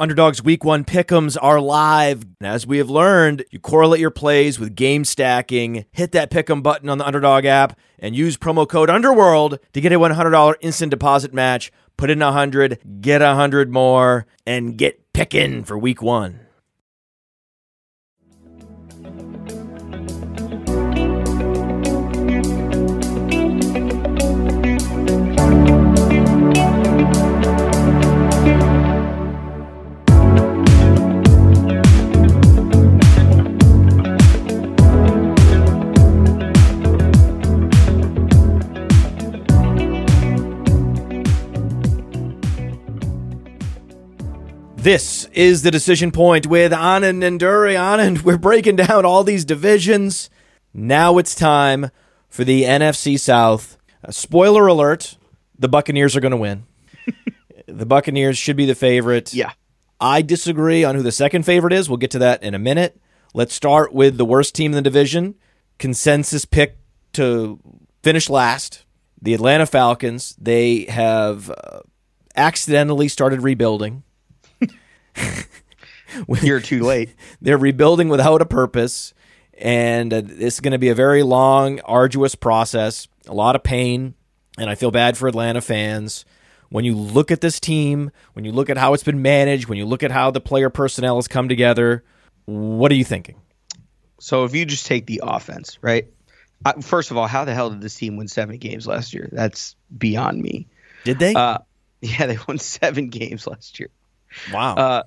Underdog's Week 1 Pick'ems are live. And as we have learned, you correlate your plays with game stacking. Hit that Pick'em button on the Underdog app and use promo code UNDERWORLD to get a $100 instant deposit match. Put in 100, get 100 more, and get pickin' for Week 1. This is the Decision Point with Anand Nanduri. Anand, we're breaking down all these divisions. Now it's time for the NFC South. Spoiler alert, the Buccaneers are going to win. The Buccaneers should be the favorite. Yeah. I disagree on who the second favorite is. We'll get to that in a minute. Let's start with the worst team in the division. Consensus pick to finish last. The Atlanta Falcons. They have accidentally started rebuilding. You're too late. They're rebuilding without a purpose, and this is going to be a very long, arduous process, a lot of pain, and I feel bad for Atlanta fans. When you look at this team, when you look at how it's been managed, when you look at how the player personnel has come together, what are you thinking? So if you just take the offense, right? First of all, how the hell did this team win 7 games last year? That's beyond me. Did they? Yeah, they won 7 games last year. Wow.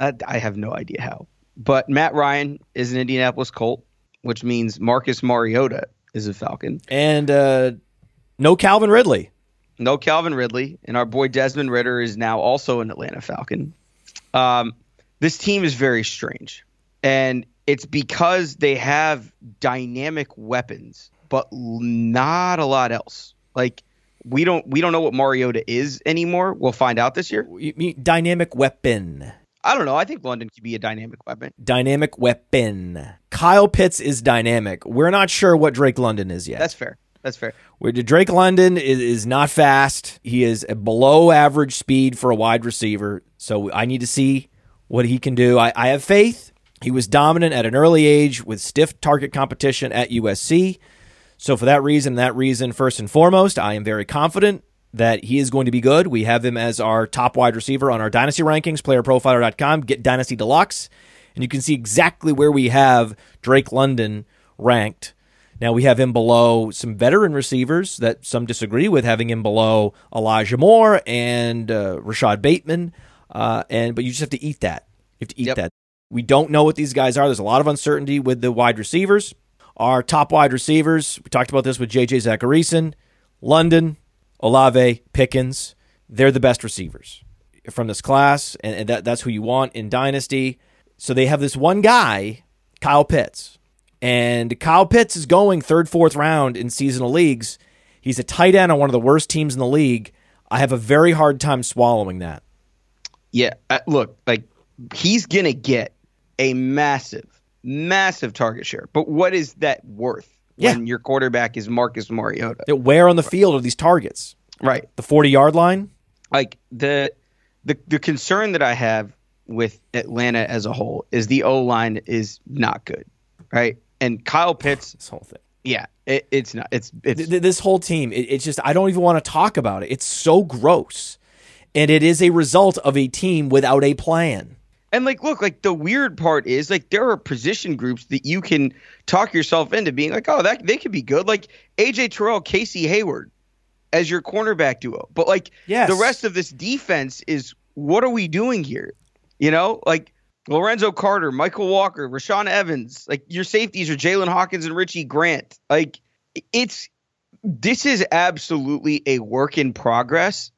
I have no idea how. But Matt Ryan is an Indianapolis Colt, which means Marcus Mariota is a Falcon. And no Calvin Ridley. No Calvin Ridley. And our boy Desmond Ridder is now also an Atlanta Falcon. This team is very strange. And it's because they have dynamic weapons, but not a lot else. Like, We don't know what Mariota is anymore. We'll find out this year. You mean dynamic weapon? I don't know. I think London could be a dynamic weapon. Dynamic weapon. Kyle Pitts is dynamic. We're not sure what Drake London is yet. That's fair. That's fair. Drake London is not fast. He is a below average speed for a wide receiver. So I need to see what he can do. I have faith. He was dominant at an early age with stiff target competition at USC. So for that reason, first and foremost, I am very confident that he is going to be good. We have him as our top wide receiver on our Dynasty rankings, playerprofiler.com. Get Dynasty Deluxe, and you can see exactly where we have Drake London ranked. Now we have him below some veteran receivers that some disagree with, having him below Elijah Moore and Rashad Bateman, but you just have to eat that. You have to eat that. We don't know what these guys are. There's a lot of uncertainty with the wide receivers. Our top wide receivers, we talked about this with J.J. Zacharyson, London, Olave, Pickens. They're the best receivers from this class, and that's who you want in Dynasty. So they have this one guy, Kyle Pitts. And Kyle Pitts is going third, fourth round in seasonal leagues. He's a tight end on one of the worst teams in the league. I have a very hard time swallowing that. Yeah, look, like he's going to get a massive target share. But what is that worth when your quarterback is Marcus Mariota? Where on the field are these targets? Right. The 40-yard line? Like the concern that I have with Atlanta as a whole is the O-line is not good, right? And Kyle Pitts this whole thing. Yeah, it's not. It's this whole team, it's just I don't even want to talk about it. It's so gross. And it is a result of a team without a plan. And, like, look, like, the weird part is, like, there are position groups that you can talk yourself into being like, oh, that they could be good. Like, AJ Terrell, Casey Hayward as your cornerback duo. But, like, the rest of this defense is, what are we doing here? You know, like, Lorenzo Carter, Michael Walker, Rashaan Evans. Like, your safeties are Jalen Hawkins and Richie Grant. Like, this is absolutely a work in progress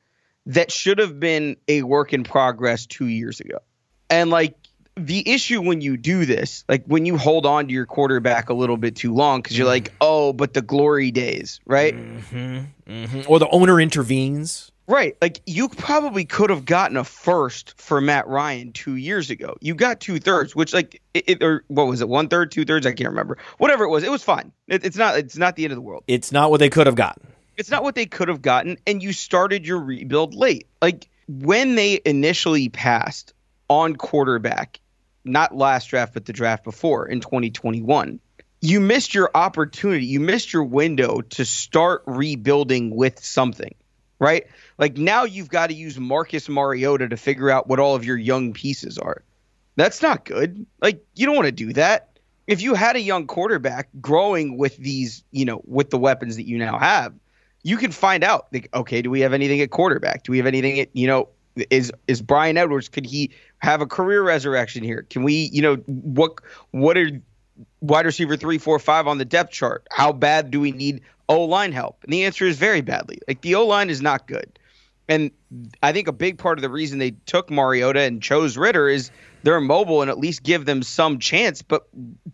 that should have been a work in progress 2 years ago. And, like, the issue when you do this, like, when you hold on to your quarterback a little bit too long because you're like, oh, but the glory days, right? Mm-hmm, mm-hmm. Or the owner intervenes. Right. Like, you probably could have gotten a first for Matt Ryan 2 years ago. You got 2/3, which, like, or what was it, 1/3, 2/3? I can't remember. Whatever it was fine. It's not the end of the world. It's not what they could have gotten. It's not what they could have gotten, and you started your rebuild late. Like, when they initially passed on quarterback, not last draft, but the draft before in 2021. You missed your opportunity. You missed your window to start rebuilding with something, right? Like now you've got to use Marcus Mariota to figure out what all of your young pieces are. That's not good. Like you don't want to do that. If you had a young quarterback growing with these, you know, with the weapons that you now have, you can find out, like, okay, do we have anything at quarterback? Do we have anything at, you know, is Brian Edwards, could he have a career resurrection here? Can we, you know, what are wide receiver 3, 4, 5 on the depth chart? How bad do we need O-line help? And the answer is very badly. Like the O-line is not good. And I think a big part of the reason they took Mariota and chose Ritter is they're mobile and at least give them some chance, but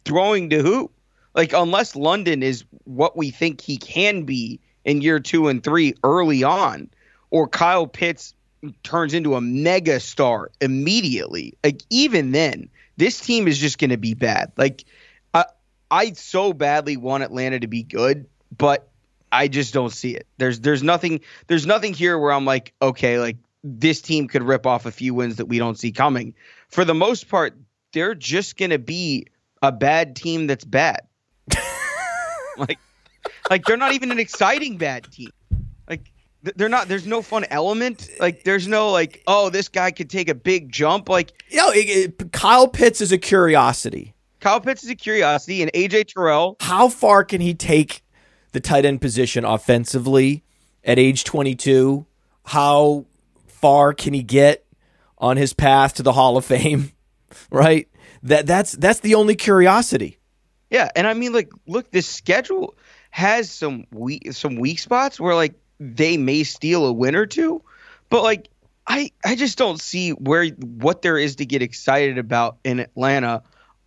throwing to who? Like unless London is what we think he can be in year 2 and 3 early on, or Kyle Pitts turns into a mega star immediately, like even then, this team is just going to be bad. Like I so badly want Atlanta to be good, but I just don't see it. There's nothing here where I'm like, okay, like this team could rip off a few wins that we don't see coming. For the most part, they're just going to be a bad team that's bad. Like they're not even an exciting bad team. Like they're not, there's no fun element. Like there's no like, oh, this guy could take a big jump. Like, you know, Kyle Pitts is a curiosity. Kyle Pitts is a curiosity, and AJ Terrell. How far can he take the tight end position offensively at age 22? How far can he get on his path to the Hall of Fame? Right? That's the only curiosity. Yeah, and I mean, like, look, this schedule has some weak spots where like they may steal a win or two, but like I just don't see what there is to get excited about in Atlanta.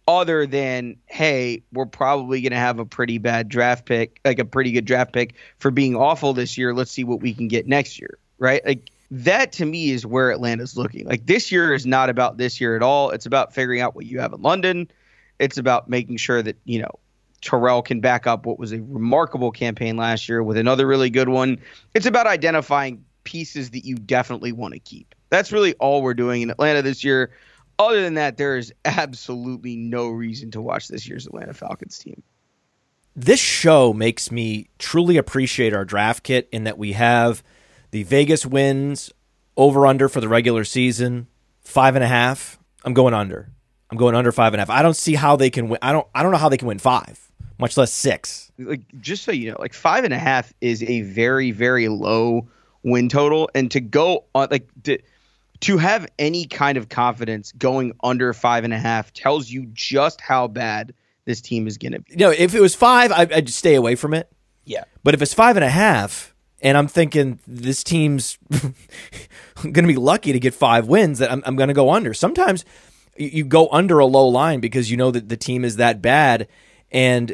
Other than, hey, we're probably going to have a pretty bad draft pick, like a pretty good draft pick for being awful this year. Let's see what we can get next year, right? Like that to me is where Atlanta's looking. Like this year is not about this year at all. It's about figuring out what you have in London. It's about making sure that, you know, Terrell can back up what was a remarkable campaign last year with another really good one. It's about identifying pieces that you definitely want to keep. That's really all we're doing in Atlanta this year. Other than that, there is absolutely no reason to watch this year's Atlanta Falcons team. This show makes me truly appreciate our draft kit in that we have the Vegas wins over-under for the regular season, 5.5. I'm going under. I'm going under 5.5. I don't see how they can win. I don't know how they can win 5, much less 6. Like, just so you know, like 5.5 is a very, very low win total. And to go on, like, to have any kind of confidence going under 5.5 tells you just how bad this team is going to be. You know, if it was 5, I'd stay away from it. Yeah. But if it's 5.5 and I'm thinking this team's going to be lucky to get 5 wins, that I'm going to go under. Sometimes you go under a low line because you know that the team is that bad and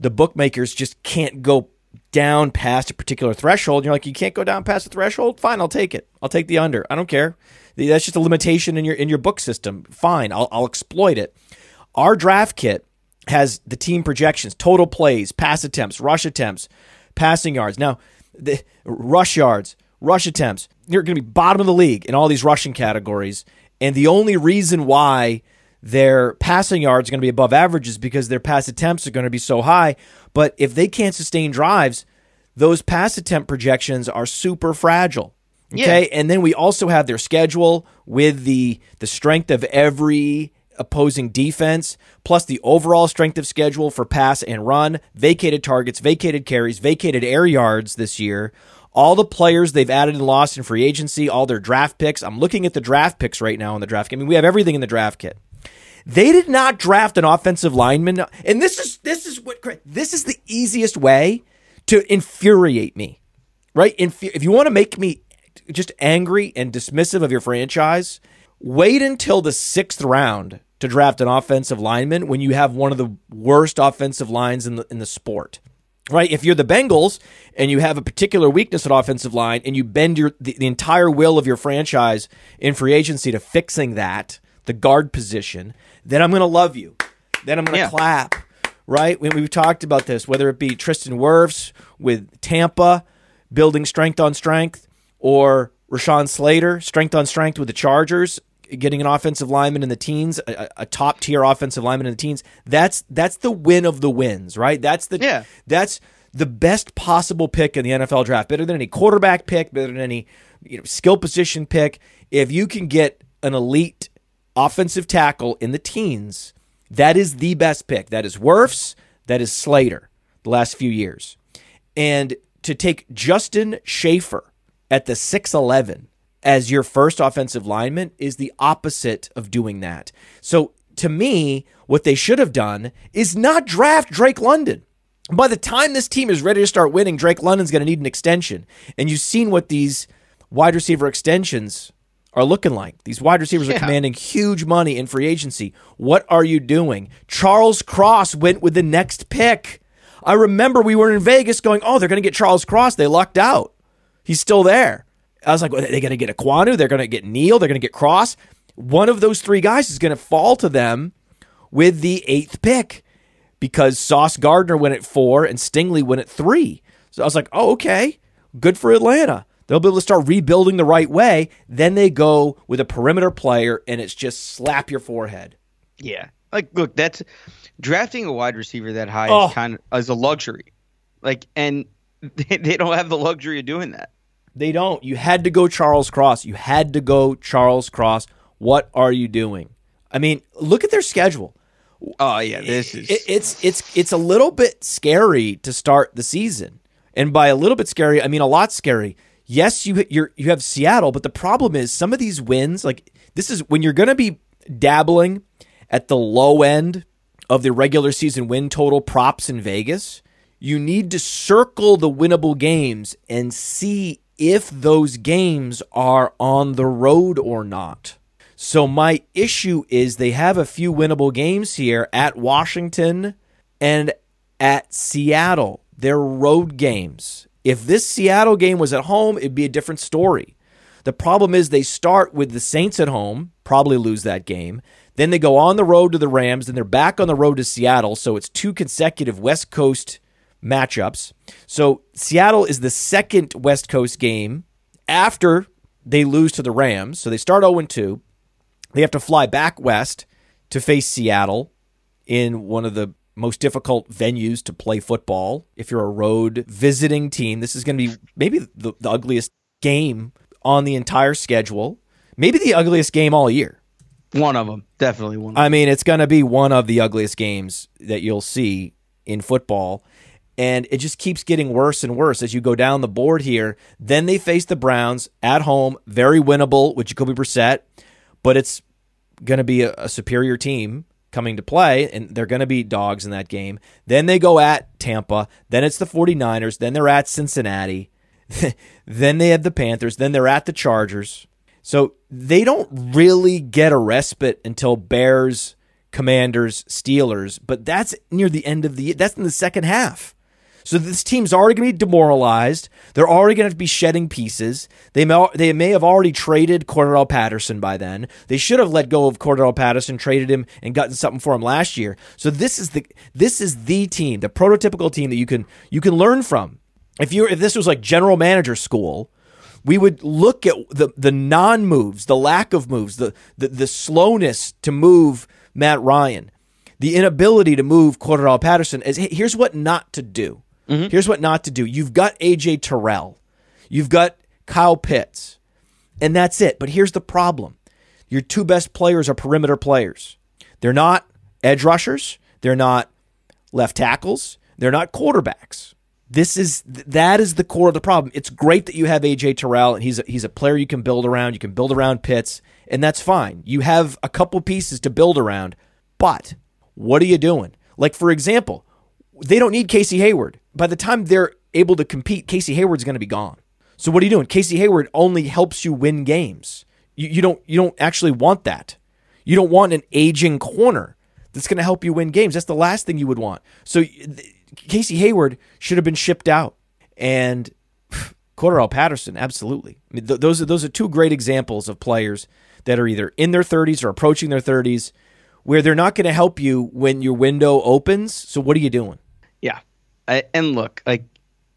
the bookmakers just can't go down past a particular threshold. You're like, you can't go down past the threshold? Fine, I'll take it. I'll take the under. I don't care. That's just a limitation in your book system. Fine, I'll exploit it. Our draft kit has the team projections, total plays, pass attempts, rush attempts, passing yards. Now, the rush yards, rush attempts, you're going to be bottom of the league in all these rushing categories, and the only reason why their passing yards are going to be above average is because their pass attempts are going to be so high. But if they can't sustain drives, those pass attempt projections are super fragile. Okay, yeah. And then we also have their schedule with the strength of every opposing defense, plus the overall strength of schedule for pass and run, vacated targets, vacated carries, vacated air yards this year, all the players they've added and lost in free agency, all their draft picks. I'm looking at the draft picks right now in the draft kit. I mean, we have everything in the draft kit. They did not draft an offensive lineman, and this is the easiest way to infuriate me, right? If you want to make me just angry and dismissive of your franchise, wait until the 6th round to draft an offensive lineman when you have one of the worst offensive lines in the sport, right? If you're the Bengals and you have a particular weakness at offensive line and you bend the entire will of your franchise in free agency to fixing that, the guard position, then I'm going to love you. Then I'm going to clap, right? We've talked about this, whether it be Tristan Wirfs with Tampa building strength on strength, or Rashawn Slater, strength on strength with the Chargers. getting an offensive lineman in the teens, a top tier offensive lineman in the teens, that's the win of the wins, right? That's the best possible pick in the NFL draft, better than any quarterback pick, better than any skill position pick. If you can get an elite offensive tackle in the teens, that is the best pick. That is Wirfs, that is Slater the last few years. And to take Justin Schaefer at the 6'11" as your first offensive lineman is the opposite of doing that. So to me, what they should have done is not draft Drake London. By the time this team is ready to start winning, Drake London's going to need an extension. And you've seen what these wide receiver extensions are looking like. These wide receivers are commanding huge money in free agency. What are you doing? Charles Cross went with the next pick. I remember we were in Vegas going, oh, they're going to get Charles Cross. They lucked out. He's still there. I was like, well, they're going to get Ekwonu. They're going to get Neal. They're going to get Cross. One of those three guys is going to fall to them with the 8th pick because Sauce Gardner went at 4 and Stingley went at 3. So I was like, oh, okay, good for Atlanta. They'll be able to start rebuilding the right way. Then they go with a perimeter player, and it's just slap your forehead. Yeah. Like, look, that's drafting a wide receiver that high is kind of is a luxury. Like, and they don't have the luxury of doing that. They don't. You had to go Charles Cross. You had to go Charles Cross. What are you doing? I mean, look at their schedule. Oh yeah, it's a little bit scary to start the season. And by a little bit scary, I mean a lot scary. Yes, you have Seattle, but the problem is some of these wins, like this is when you're going to be dabbling at the low end of the regular season win total props in Vegas. You need to circle the winnable games and see if those games are on the road or not. So my issue is they have a few winnable games here at Washington and at Seattle. They're road games. If this Seattle game was at home, it'd be a different story. The problem is they start with the Saints at home, probably lose that game. Then they go on the road to the Rams, then they're back on the road to Seattle. So it's 2 consecutive West Coast matchups. So Seattle is the second West Coast game after they lose to the Rams. So they start 0-2. They have to fly back west to face Seattle in one of the most difficult venues to play football. If you're a road visiting team, this is going to be maybe the ugliest game on the entire schedule. Maybe the ugliest game all year. One of them. Definitely one of them. I mean, it's going to be one of the ugliest games that you'll see in football. And it just keeps getting worse and worse as you go down the board here. Then they face the Browns at home, very winnable with Jacoby Brissett, but it's going to be a superior team coming to play, and they're going to be dogs in that game. Then they go at Tampa. Then it's the 49ers. Then they're at Cincinnati. Then they have the Panthers. Then they're at the Chargers. So they don't really get a respite until Bears, Commanders, Steelers, but that's near the end of the year. That's in the second half. So this team's already going to be demoralized. They're already going to have to be shedding pieces. They may have already traded Cordarrelle Patterson by then. They should have let go of Cordarrelle Patterson, traded him, and gotten something for him last year. So this is the team, the prototypical team that you can learn from. If this was like general manager school, we would look at the non-moves, the lack of moves, the slowness to move Matt Ryan, the inability to move Cordarrelle Patterson. As here's what not to do. Mm-hmm. Here's what not to do. You've got AJ Terrell. You've got Kyle Pitts. And that's it. But here's the problem. Your 2 best players are perimeter players. They're not edge rushers. They're not left tackles. They're not quarterbacks. That is the core of the problem. It's great that you have AJ Terrell, and he's a player you can build around. You can build around Pitts, and that's fine. You have a couple pieces to build around, but what are you doing? Like, for example, they don't need Casey Hayward. By the time they're able to compete, Casey Hayward's going to be gone. So what are you doing? Casey Hayward only helps you win games. You don't actually want that. You don't want an aging corner that's going to help you win games. That's the last thing you would want. So Casey Hayward should have been shipped out. And Cordarrelle Patterson, absolutely. I mean, those are 2 great examples of players that are either in their 30s or approaching their 30s where they're not going to help you when your window opens. So what are you doing? Yeah. And look, like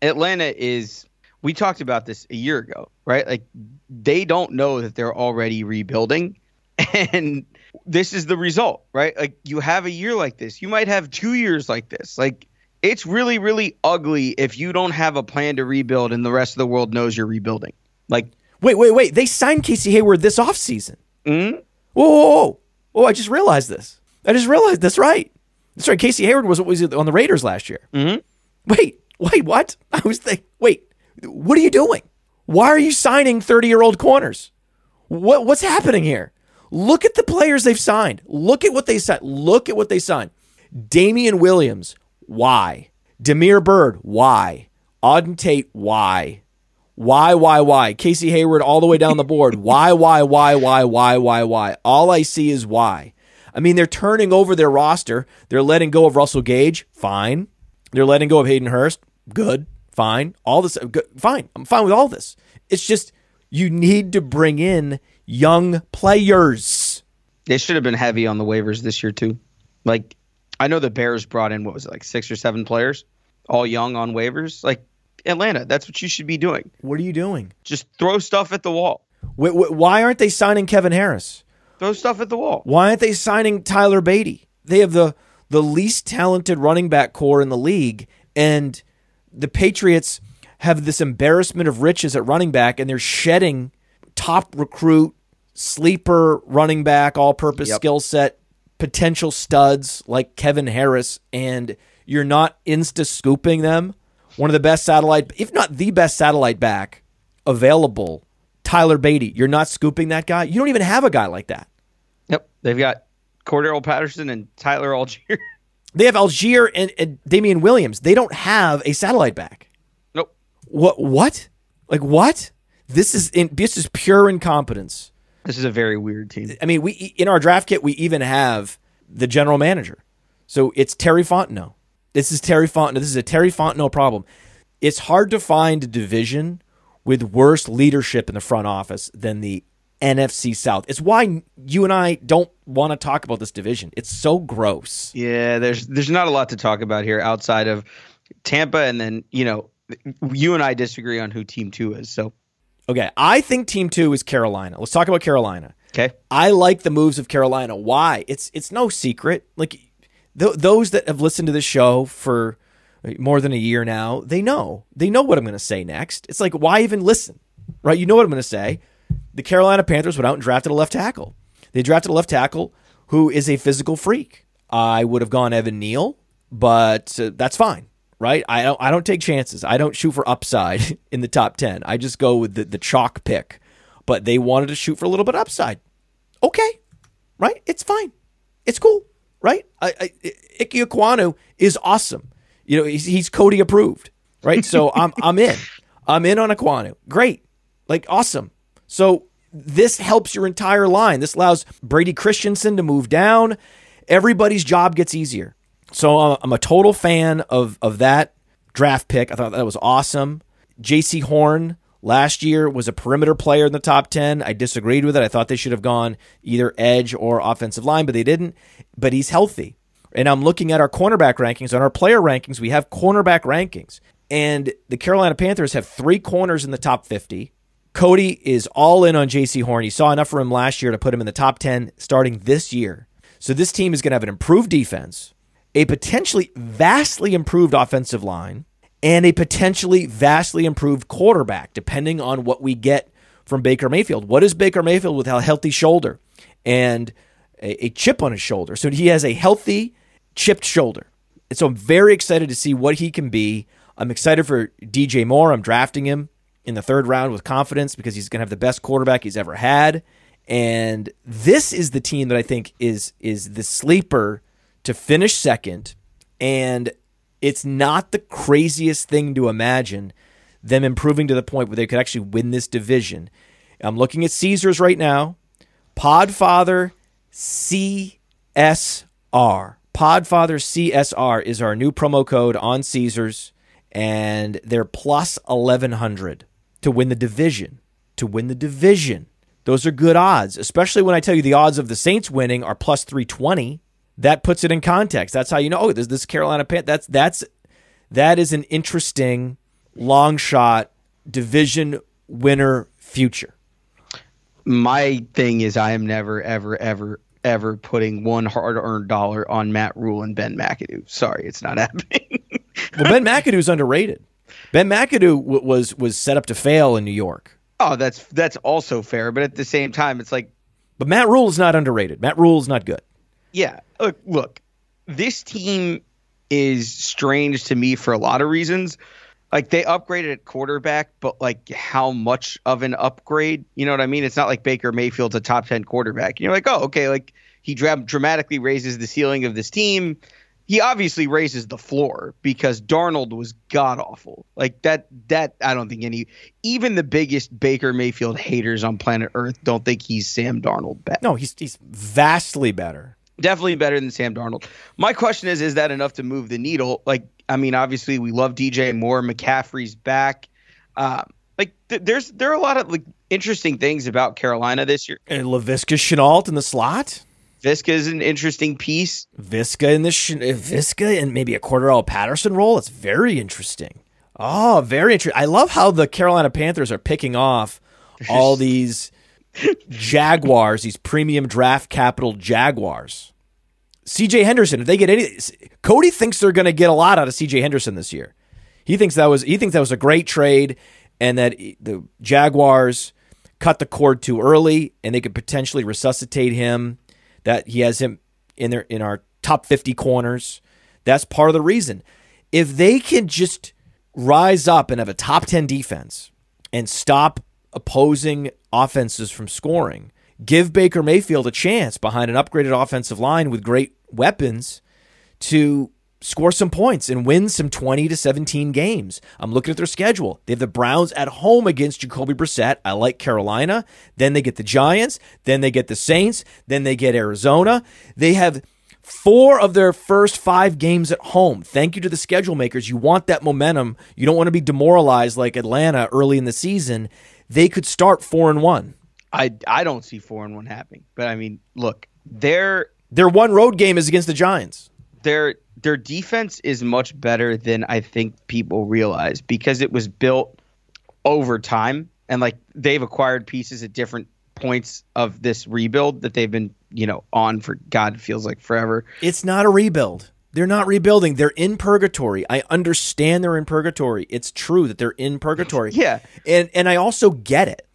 Atlanta is, we talked about this a year ago, right? Like they don't know that they're already rebuilding. And this is the result, right? Like, you have a year like this. You might have 2 years like this. Like, it's really, really ugly if you don't have a plan to rebuild and the rest of the world knows you're rebuilding. Like, wait. They signed Casey Hayward this offseason. Mm-hmm. Whoa. Oh, I just realized this. That's right. That's right. Casey Hayward was on the Raiders last year. Mm-hmm. Wait, what? I was thinking, wait, what are you doing? Why are you signing 30-year-old corners? What's happening here? Look at the players they've signed. Look at what they signed. Damian Williams, why? Demir Bird, why? Auden Tate, why? Why? Casey Hayward all the way down the board. Why? All I see is why. I mean, they're turning over their roster. They're letting go of Russell Gage. Fine. They're letting go of Hayden Hurst. Good. Fine. All this. Good. Fine. I'm fine with all this. It's just you need to bring in young players. They should have been heavy on the waivers this year, too. Like, I know the Bears brought in, 6 or 7 players, all young on waivers. Like, Atlanta, that's what you should be doing. What are you doing? Just throw stuff at the wall. Why aren't they signing Kevin Harris? Throw stuff at the wall. Why aren't they signing Tyler Beatty? They have the least talented running back core in the league, and the Patriots have this embarrassment of riches at running back, and they're shedding top recruit, sleeper running back, all-purpose skill set, potential studs like Kevin Harris, and you're not insta-scooping them. One of the best satellite, if not the best satellite back available, Tyler Beatty. You're not scooping that guy. You don't even have a guy like that. Yep. They've got Cordero Patterson and Tyler Algier. They have Algier and Damian Williams. They don't have a satellite back. Nope. What? Like, what? This is pure incompetence. This is a very weird team. I mean, in our draft kit, we even have the general manager. So it's Terry Fontenot. This is a Terry Fontenot problem. It's hard to find a division with worse leadership in the front office than the NFC South. It's why you and I don't want to talk about this division. It's so gross. Yeah, there's not a lot to talk about here outside of Tampa, and then, you and I disagree on who Team 2 is. So, okay, I think Team 2 is Carolina. Let's talk about Carolina. Okay. I like the moves of Carolina. Why? It's no secret. Like, those that have listened to the show for more than a year now, they know what I'm going to say next. It's like, why even listen, right? You know what I'm going to say. The Carolina Panthers went out and drafted a left tackle. They drafted a left tackle who is a physical freak. I would have gone Evan Neal, but that's fine, right? I don't take chances. I don't shoot for upside in the top 10. I just go with the chalk pick, but they wanted to shoot for a little bit upside. Okay, right? It's fine. It's cool. Right? Ickey Ekwonu is awesome. He's Cody approved, right? So I'm in. I'm in on Ekwonu. Great. Like, awesome. So this helps your entire line. This allows Brady Christensen to move down. Everybody's job gets easier. So I'm a total fan of that draft pick. I thought that was awesome. J.C. Horn last year was a perimeter player in the top 10. I disagreed with it. I thought they should have gone either edge or offensive line, but they didn't. But he's healthy. And I'm looking at our cornerback rankings. On our player rankings, we have cornerback rankings. And the Carolina Panthers have 3 corners in the top 50. Cody is all in on J.C. Horn. He saw enough for him last year to put him in the top 10 starting this year. So this team is going to have an improved defense, a potentially vastly improved offensive line, and a potentially vastly improved quarterback, depending on what we get from Baker Mayfield. What is Baker Mayfield with a healthy shoulder and a chip on his shoulder? So he has a healthy, chipped shoulder. And so I'm very excited to see what he can be. I'm excited for D.J. Moore. I'm drafting him in the 3rd round with confidence because he's going to have the best quarterback he's ever had. And this is the team that I think is the sleeper to finish 2nd. And it's not the craziest thing to imagine them improving to the point where they could actually win this division. I'm looking at Caesars right now. Podfather CSR. Podfather CSR is our new promo code on Caesars, and they're plus 1,100 to win the division. Those are good odds, especially when I tell you the odds of the Saints winning are plus 320. That puts it in context. That's how you know, oh, there's this Carolina Panthers. That is an interesting long shot division winner future. My thing is I am never, ever, ever, ever putting one hard-earned dollar on Matt Rhule and Ben McAdoo. Sorry, it's not happening. Well, Ben McAdoo's underrated. Ben McAdoo was set up to fail in New York. Oh, that's also fair, but at the same time, it's like... But Matt Rhule is not underrated. Matt Rhule is not good. Yeah. Look, this team is strange to me for a lot of reasons. Like, they upgraded at quarterback, but, like, how much of an upgrade? You know what I mean? It's not like Baker Mayfield's a top-10 quarterback. You're like, oh, okay, like, he dramatically raises the ceiling of this team. He obviously raises the floor because Darnold was god-awful. Like, that I don't think even the biggest Baker Mayfield haters on planet Earth don't think he's Sam Darnold better. No, he's vastly better. Definitely better than Sam Darnold. My question is that enough to move the needle? Like, I mean, obviously, we love D.J. Moore. McCaffrey's back. There are a lot of interesting things about Carolina this year. And Laviska Shenault in the slot. Visca is an interesting piece. Visca and maybe a Cordarrelle Patterson role. That's very interesting. Oh, very interesting. I love how the Carolina Panthers are picking off all these Jaguars, these premium draft capital Jaguars. CJ Henderson, if they get any, Cody thinks they're going to get a lot out of CJ Henderson this year. He thinks that was a great trade, and that the Jaguars cut the cord too early, and they could potentially resuscitate him. That he has him in our top 50 corners. That's part of the reason. If they can just rise up and have a top 10 defense and stop opposing offenses from scoring, give Baker Mayfield a chance behind an upgraded offensive line with great weapons to score some points and win some 20 to 17 games. I'm looking at their schedule. They have the Browns at home against Jacoby Brissett. I like Carolina. Then they get the Giants. Then they get the Saints. Then they get Arizona. They have 4 of their first 5 games at home. Thank you to the schedule makers. You want that momentum. You don't want to be demoralized like Atlanta early in the season. They could start 4-1. I don't see 4-1 happening. But I mean, look, their one road game is against the Giants. Their defense is much better than I think people realize, because it was built over time, and like they've acquired pieces at different points of this rebuild that they've been, on for God, it feels like forever. It's not a rebuild. They're not rebuilding. They're in purgatory. I understand they're in purgatory. It's true that they're in purgatory. Yeah. And I also get it.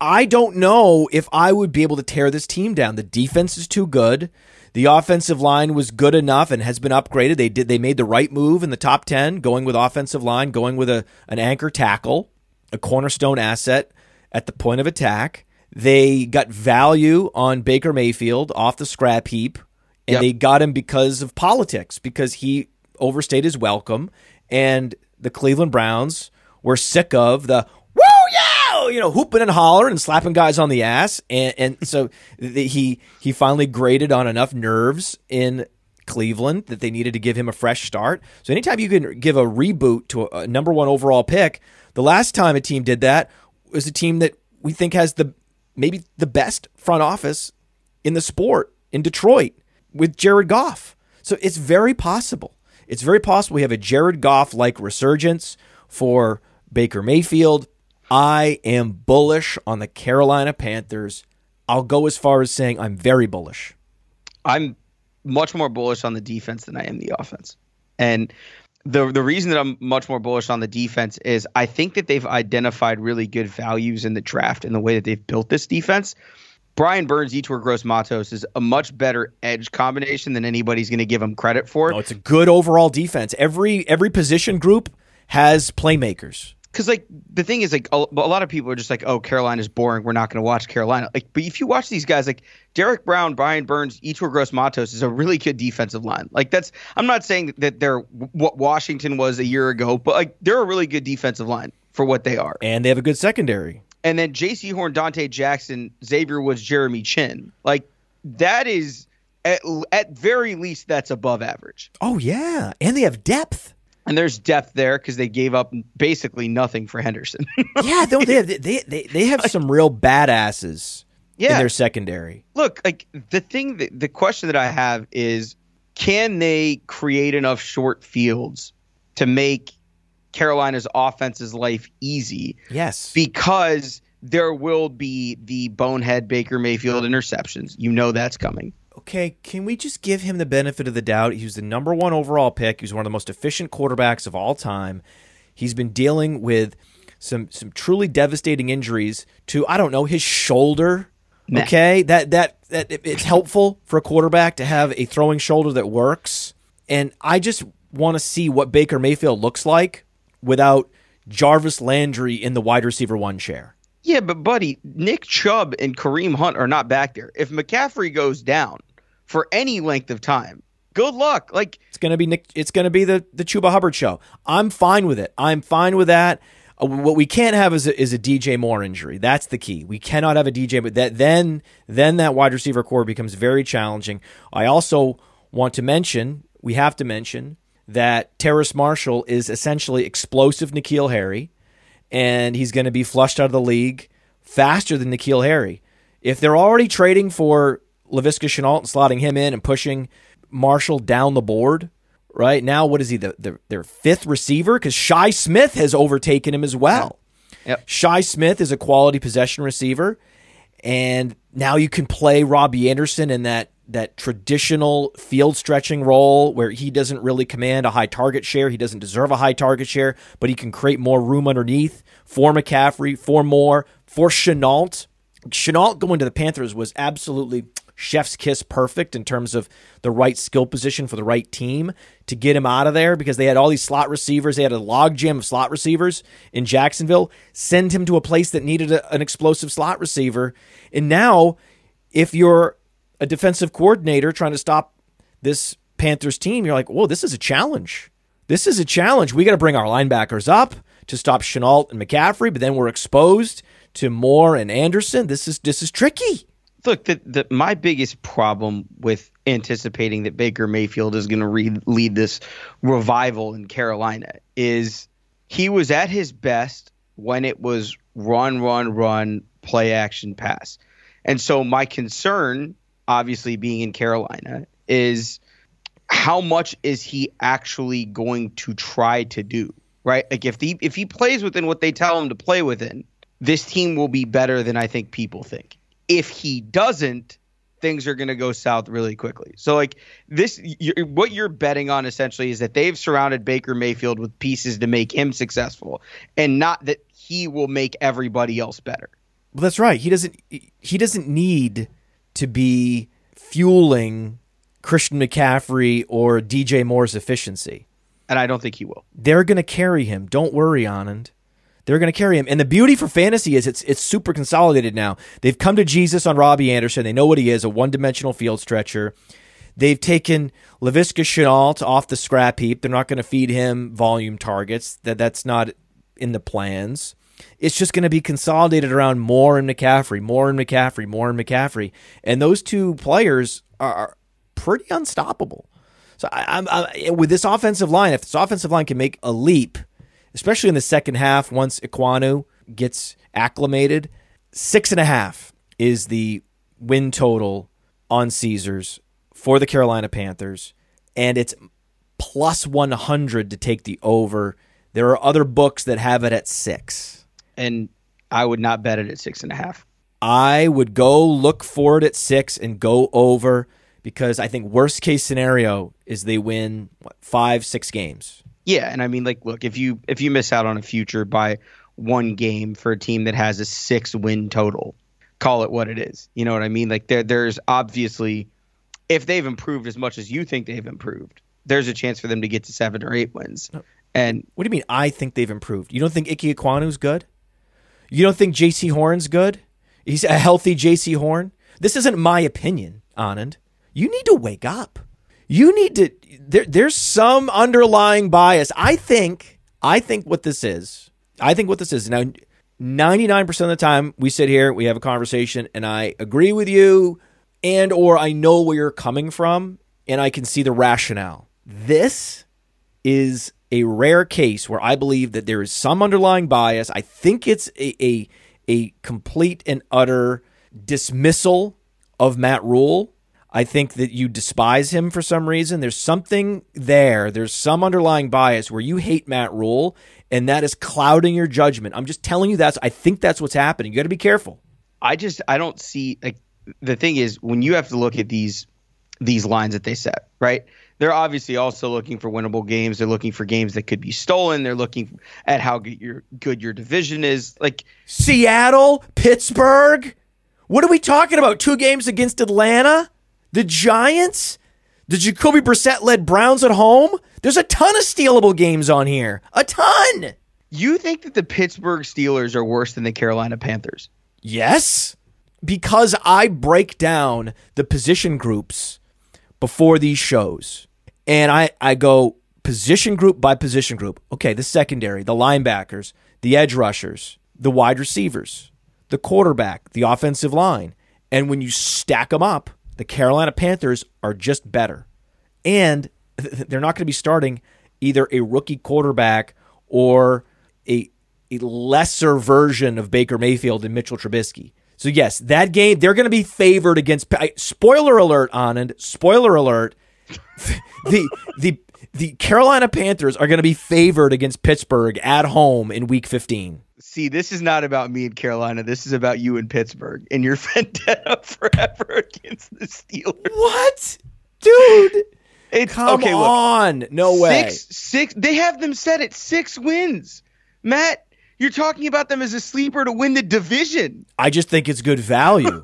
I don't know if I would be able to tear this team down. The defense is too good. The offensive line was good enough and has been upgraded. They made the right move in the top 10, going with offensive line, going with an anchor tackle, a cornerstone asset at the point of attack. They got value on Baker Mayfield off the scrap heap, and They got him because of politics, because he overstayed his welcome, and the Cleveland Browns were sick of the woo-yow, hooping and hollering and slapping guys on the ass, and so he finally grated on enough nerves in Cleveland that they needed to give him a fresh start. So anytime you can give a reboot to a number 1 overall pick, the last time a team did that was a team that we think has maybe the best front office in the sport in Detroit with Jared Goff. So it's very possible. It's very possible we have a Jared Goff-like resurgence for Baker Mayfield. I am bullish on the Carolina Panthers. I'll go as far as saying I'm very bullish. I'm much more bullish on the defense than I am the offense. And the reason that I'm much more bullish on the defense is I think that they've identified really good values in the draft and the way that they've built this defense. Brian Burns, Etor Gross-Matos is a much better edge combination than anybody's going to give him credit for. No, it's a good overall defense. Every position group has playmakers. Because the thing is, a lot of people are just like, oh, Carolina's boring. We're not going to watch Carolina. But if you watch these guys, Derek Brown, Brian Burns, Etor Gross-Matos is a really good defensive line. I'm not saying that they're what Washington was a year ago, but they're a really good defensive line for what they are. And they have a good secondary. And then J.C. Horn, Dante Jackson, Xavier Woods, Jeremy Chin. That is, at very least, that's above average. Oh, yeah. And they have depth. And there's depth there because they gave up basically nothing for Henderson. Yeah, they have some real badasses in their secondary. Look, the question that I have is, can they create enough short fields to make Carolina's offense's life easy? Yes. Because there will be the bonehead Baker Mayfield interceptions. You know that's coming. Okay, can we just give him the benefit of the doubt? He was the number one overall pick. He was one of the most efficient quarterbacks of all time. He's been dealing with some truly devastating injuries to, I don't know, his shoulder. Nah. Okay, that it's helpful for a quarterback to have a throwing shoulder that works. And I just want to see what Baker Mayfield looks like without Jarvis Landry in the wide receiver one chair. Yeah, but buddy, Nick Chubb and Kareem Hunt are not back there. If McCaffrey goes down for any length of time, good luck. Like it's gonna be the Chuba Hubbard show. I'm fine with it. I'm fine with that. What we can't have is a D.J. Moore injury. That's the key. We cannot have a D.J. But then that wide receiver core becomes very challenging. I also want to mention, we have to mention, that Terrace Marshall is essentially explosive N'Keal Harry, and he's going to be flushed out of the league faster than N'Keal Harry. If they're already trading for Laviska Shenault and slotting him in and pushing Marshall down the board, right now, what is he, their fifth receiver? Because Shi Smith has overtaken him as well. Yep. Shi Smith is a quality possession receiver, and now you can play Robbie Anderson in that traditional field-stretching role where he doesn't really command a high target share. He doesn't deserve a high target share, but he can create more room underneath for McCaffrey, for Moore, for Shenault. Shenault going to the Panthers was absolutely chef's kiss perfect in terms of the right skill position for the right team to get him out of there, because they had all these slot receivers. They had a logjam of slot receivers in Jacksonville. Send him to a place that needed an explosive slot receiver. And now, if you're a defensive coordinator trying to stop this Panthers team, you're like, whoa, this is a challenge. This is a challenge. We got to bring our linebackers up to stop Shenault and McCaffrey, but then we're exposed to Moore and Anderson. This is tricky. Look, my biggest problem with anticipating that Baker Mayfield is going to lead this revival in Carolina is he was at his best when it was run, play action, pass. And so my concern, obviously being in Carolina, is how much is he actually going to try to do, right? Like if he plays within what they tell him to play within, this team will be better than I think people think. If he doesn't, things are going to go south really quickly. So like what you're betting on essentially is that they've surrounded Baker Mayfield with pieces to make him successful, and not that he will make everybody else better. Well, that's right. He doesn't need to be fueling Christian McCaffrey or DJ Moore's efficiency. And I don't think he will. They're going to carry him. Don't worry, Anand. They're going to carry him. And the beauty for fantasy is it's super consolidated now. They've come to Jesus on Robbie Anderson. They know what he is, a one-dimensional field stretcher. They've taken Laviska Shenault off the scrap heap. They're not going to feed him volume targets. That's not in the plans. It's just going to be consolidated around Moore and McCaffrey. And those two players are pretty unstoppable. So with this offensive line, if this offensive line can make a leap, especially in the second half, once Ekwonu gets acclimated, 6.5 is the win total on Caesars for the Carolina Panthers, and it's plus 100 to take the over. There are other books that have it at 6. And I would not bet it at 6.5. I would go look for it at 6 and go over, because I think worst case scenario is they win 5-6 games. Yeah, and I mean, like, look, if you miss out on a future by one game for a team that has a 6-win total, call it what it is. You know what I mean? Like, there's obviously, if they've improved as much as you think they've improved, there's a chance for them to get to 7 or 8 wins. And what do you mean I think they've improved? You don't think Ickey Ekwonu's good? You don't think J.C. Horn's good? He's a healthy J.C. Horn? This isn't my opinion, Anand. You need to wake up. You need to there's some underlying bias. I think what this is. I think what this is. Now, 99% of the time we sit here, we have a conversation, and I agree with you, and or I know where you're coming from, and I can see the rationale. This is a rare case where I believe that there is some underlying bias. I think it's a complete and utter dismissal of Matt Rhule. I think that you despise him for some reason. There's something there. There's some underlying bias where you hate Matt Rhule, and that is clouding your judgment. I'm just telling you I think that's what's happening. You got to be careful. I don't see, like, the thing is, when you have to look at these lines that they set, right? They're obviously also looking for winnable games. They're looking for games that could be stolen. They're looking at how good your division is. Like Seattle, Pittsburgh. What are we talking about? 2 games against Atlanta, the Giants, the Jacoby Brissett-led Browns at home. There's a ton of stealable games on here. A ton. You think that the Pittsburgh Steelers are worse than the Carolina Panthers? Yes, because I break down the position groups before these shows, and I go position group by position group. Okay, the secondary, the linebackers, the edge rushers, the wide receivers, the quarterback, the offensive line. And when you stack them up, the Carolina Panthers are just better. And they're not going to be starting either a rookie quarterback or a lesser version of Baker Mayfield and Mitchell Trubisky. So, yes, that game, they're going to be favored against – spoiler alert, Anand, spoiler alert. The Carolina Panthers are going to be favored against Pittsburgh at home in Week 15. See, this is not about me and Carolina. This is about you and Pittsburgh and your vendetta forever against the Steelers. What? Dude. Come on. No way. They have them set at 6 wins. Matt, you're talking about them as a sleeper to win the division. I just think it's good value.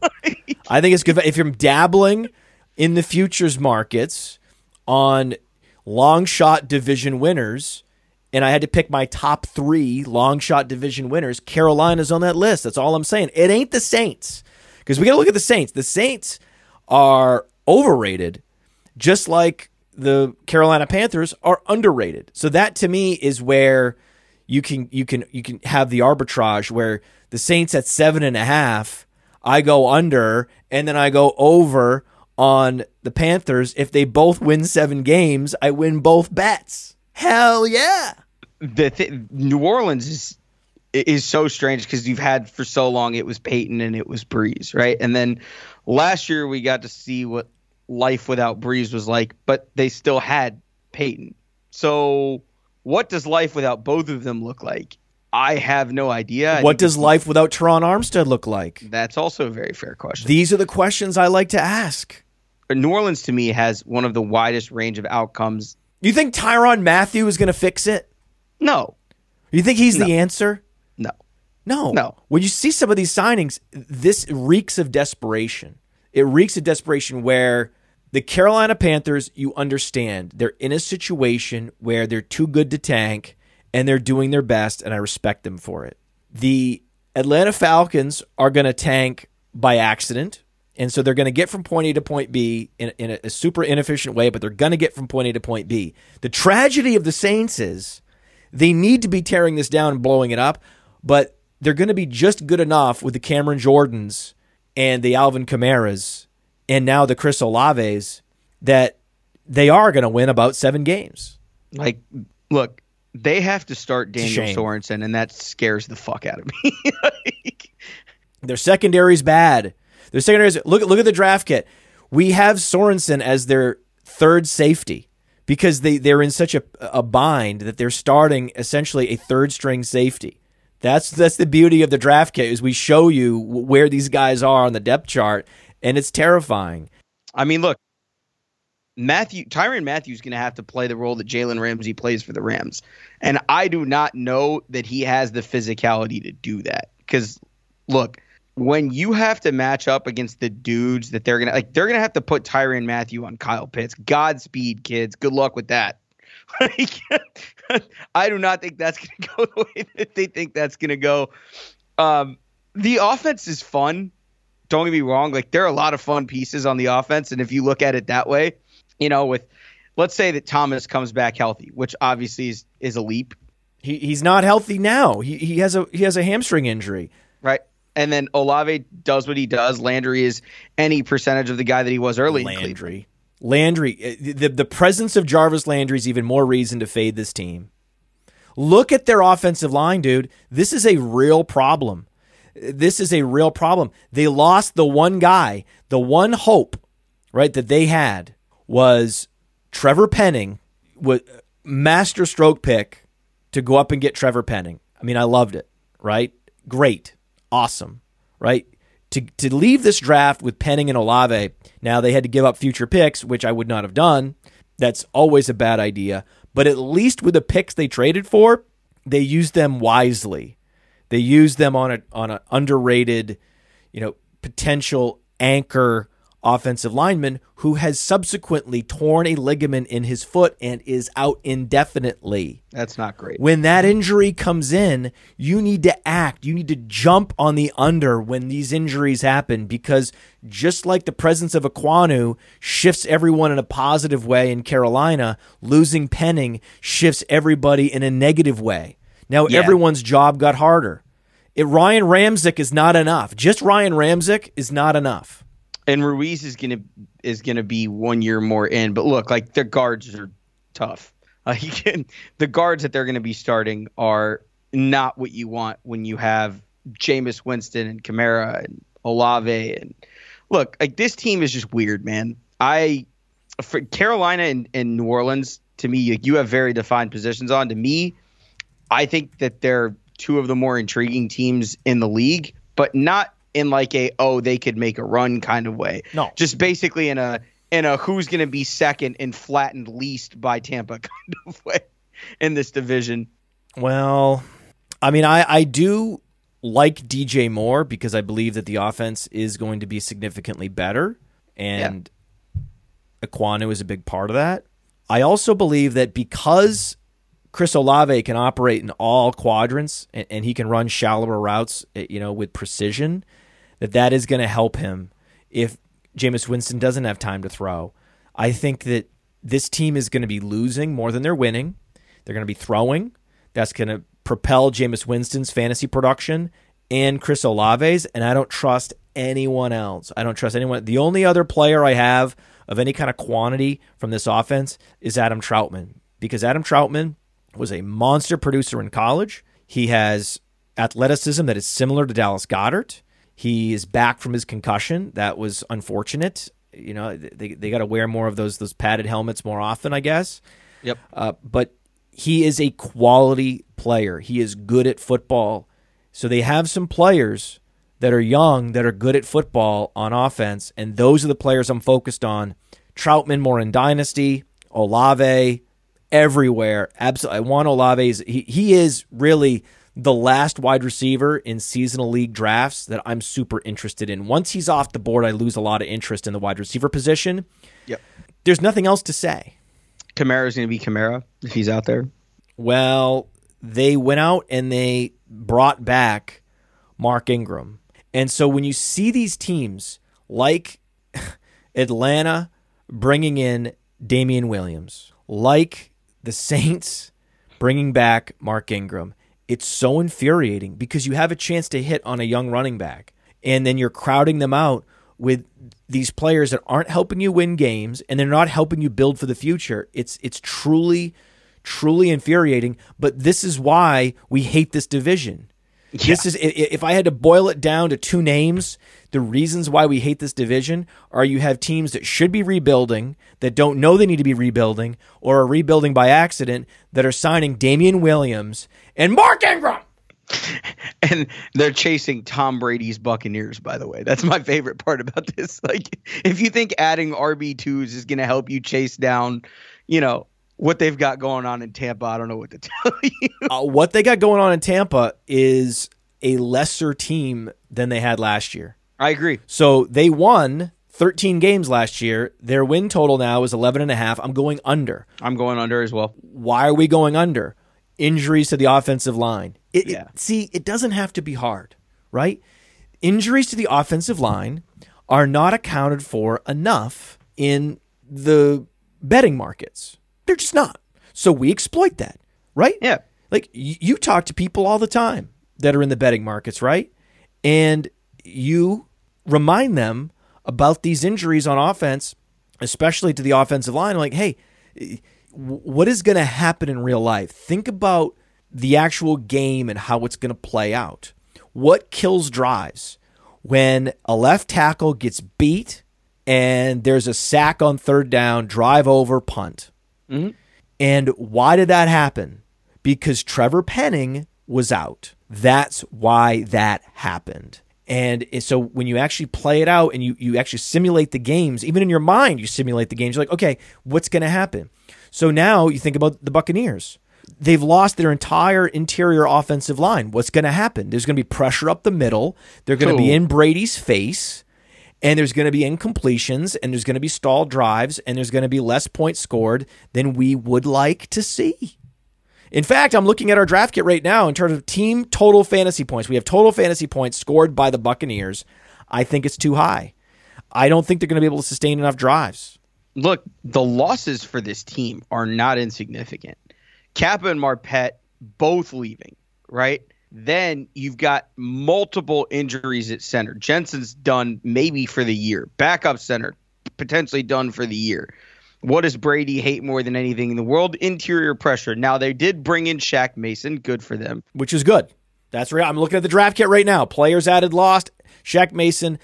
I think it's good. If you're dabbling in the futures markets on long shot division winners, and I had to pick my top 3 long shot division winners, Carolina's on that list. That's all I'm saying. It ain't the Saints, because we got to look at the Saints. The Saints are overrated, just like the Carolina Panthers are underrated. So that to me is where you can have the arbitrage where the Saints at 7.5, I go under, and then I go over on the Panthers. If they both win 7 games, I win both bets. Hell yeah. New Orleans is so strange because you've had for so long it was Peyton and it was Breeze, right? And then last year we got to see what life without Breeze was like, but they still had Peyton. So what does life without both of them look like? I have no idea. What does life without Teron Armstead look like? That's also a very fair question. These are the questions I like to ask. New Orleans, to me, has one of the widest range of outcomes. You think Tyrann Mathieu is going to fix it? No. You think he's the answer? No. When you see some of these signings, this reeks of desperation. It reeks of desperation where the Carolina Panthers, you understand, they're in a situation where they're too good to tank, and they're doing their best, and I respect them for it. The Atlanta Falcons are going to tank by accident, and so they're going to get from point A to point B in a super inefficient way, but they're going to get from point A to point B. The tragedy of the Saints is they need to be tearing this down and blowing it up, but they're going to be just good enough with the Cameron Jordans and the Alvin Kamaras and now the Chris Olaves, that they are going to win about 7 games. Like, look, they have to start Daniel Sorensen, and that scares the fuck out of me. Their secondary's bad. Their secondary's look at the draft kit. We have Sorensen as their 3rd safety because they're in such a bind that they're starting essentially a 3rd-string safety. That's the beauty of the draft kit, is we show you where these guys are on the depth chart. And it's terrifying. I mean, look, Tyrann Mathieu's going to have to play the role that Jalen Ramsey plays for the Rams. And I do not know that he has the physicality to do that. Because, look, when you have to match up against the dudes that they're going to have to put Tyrann Mathieu on Kyle Pitts. Godspeed, kids. Good luck with that. I do not think that's going to go the way that they think that's going to go. The offense is fun. Don't get me wrong, like there are a lot of fun pieces on the offense, and if you look at it that way, you know, with let's say that Thomas comes back healthy, which obviously is a leap. He's not healthy now. He has a hamstring injury, right? And then Olave does what he does. Landry is any percentage of the guy that he was early. Landry, the presence of Jarvis Landry is even more reason to fade this team. Look at their offensive line, dude. This is a real problem. This is a real problem. They lost the one guy, the one hope right, that they had was Trevor Penning, with master stroke pick to go up and get Trevor Penning. I mean, I loved it, right? Great. Awesome, right? To leave this draft with Penning and Olave, now they had to give up future picks, which I would not have done. That's always a bad idea. But at least with the picks they traded for, they used them wisely. They used them on an underrated, potential anchor offensive lineman who has subsequently torn a ligament in his foot and is out indefinitely. That's not great. When that injury comes in, you need to act. You need to jump on the under when these injuries happen, because just like the presence of Ekwonu shifts everyone in a positive way in Carolina, losing Penning shifts everybody in a negative way. Now everyone's job got harder. Ryan Ramczyk is not enough. Just Ryan Ramczyk is not enough. And Ruiz is gonna be 1 year more in. But look, like, their guards are tough. The guards that they're going to be starting are not what you want when you have Jameis Winston and Kamara and Olave. And look, like, this team is just weird, man. For Carolina and New Orleans, to me, like, you have very defined positions on. To me, I think that they're two of the more intriguing teams in the league, but not in like they could make a run kind of way. No. Just basically in a who's going to be second and flattened least by Tampa kind of way in this division. Well, I mean, I do like D.J. Moore because I believe that the offense is going to be significantly better, and Ekwonu is a big part of that. I also believe that because Chris Olave can operate in all quadrants and he can run shallower routes, with precision, that is going to help him if Jameis Winston doesn't have time to throw. I think that this team is going to be losing more than they're winning. They're going to be throwing. That's going to propel Jameis Winston's fantasy production and Chris Olave's, and I don't trust anyone else. I don't trust anyone. The only other player I have of any kind of quantity from this offense is Adam Trautman, because Adam Trautman was a monster producer in college. He has athleticism that is similar to Dallas Goedert. He is back from his concussion. That was unfortunate. They got to wear more of those padded helmets more often, I guess. Yep. But he is a quality player. He is good at football. So they have some players that are young that are good at football on offense, and those are the players I'm focused on. Trautman more in dynasty, Olave everywhere. Absolutely. I want Olave. He is really the last wide receiver in seasonal league drafts that I'm super interested in. Once he's off the board, I lose a lot of interest in the wide receiver position. Yep. There's nothing else to say. Kamara's going to be Kamara if he's out there. Well, they went out and they brought back Mark Ingram. And so when you see these teams like Atlanta bringing in Damian Williams, like the Saints bringing back Mark Ingram, it's so infuriating because you have a chance to hit on a young running back, and then you're crowding them out with these players that aren't helping you win games, and they're not helping you build for the future. It's truly, truly infuriating, but this is why we hate this division. Yeah. This is, if I had to boil it down to two names, the reasons why we hate this division are you have teams that should be rebuilding that don't know they need to be rebuilding or are rebuilding by accident that are signing Damian Williams and Mark Ingram. And they're chasing Tom Brady's Buccaneers, by the way. That's my favorite part about this. Like, if you think adding RB2s is going to help you chase down, what they've got going on in Tampa, I don't know what to tell you. What they got going on in Tampa is a lesser team than they had last year. I agree. So they won 13 games last year. Their win total now is 11.5. I'm going under. I'm going under as well. Why are we going under? Injuries to the offensive line. It doesn't have to be hard, right? Injuries to the offensive line are not accounted for enough in the betting markets. They're just not. So we exploit that, right? Yeah. Like, you talk to people all the time that are in the betting markets, right? And you remind them about these injuries on offense, especially to the offensive line. Like, hey, what is going to happen in real life? Think about the actual game and how it's going to play out. What kills drives? When a left tackle gets beat and there's a sack on third down, drive over, punt. Mm-hmm. And why did that happen? Because Trevor Penning was out. That's why that happened. And so when you actually play it out and you actually simulate the games, even in your mind, you simulate the games. You're like, okay, what's going to happen? So now you think about the Buccaneers. They've lost their entire interior offensive line. What's going to happen? There's going to be pressure up the middle. They're going to be in Brady's face. And there's going to be incompletions. And there's going to be stalled drives. And there's going to be less points scored than we would like to see. In fact, I'm looking at our draft kit right now in terms of team total fantasy points. We have total fantasy points scored by the Buccaneers. I think it's too high. I don't think they're going to be able to sustain enough drives. Look, the losses for this team are not insignificant. Kappa and Marpet both leaving, right? Then you've got multiple injuries at center. Jensen's done maybe for the year. Backup center, potentially done for the year. What does Brady hate more than anything in the world? Interior pressure. Now, they did bring in Shaq Mason. Good for them. Which is good. That's real. I'm looking at the draft kit right now. Players added, lost. Shaq Mason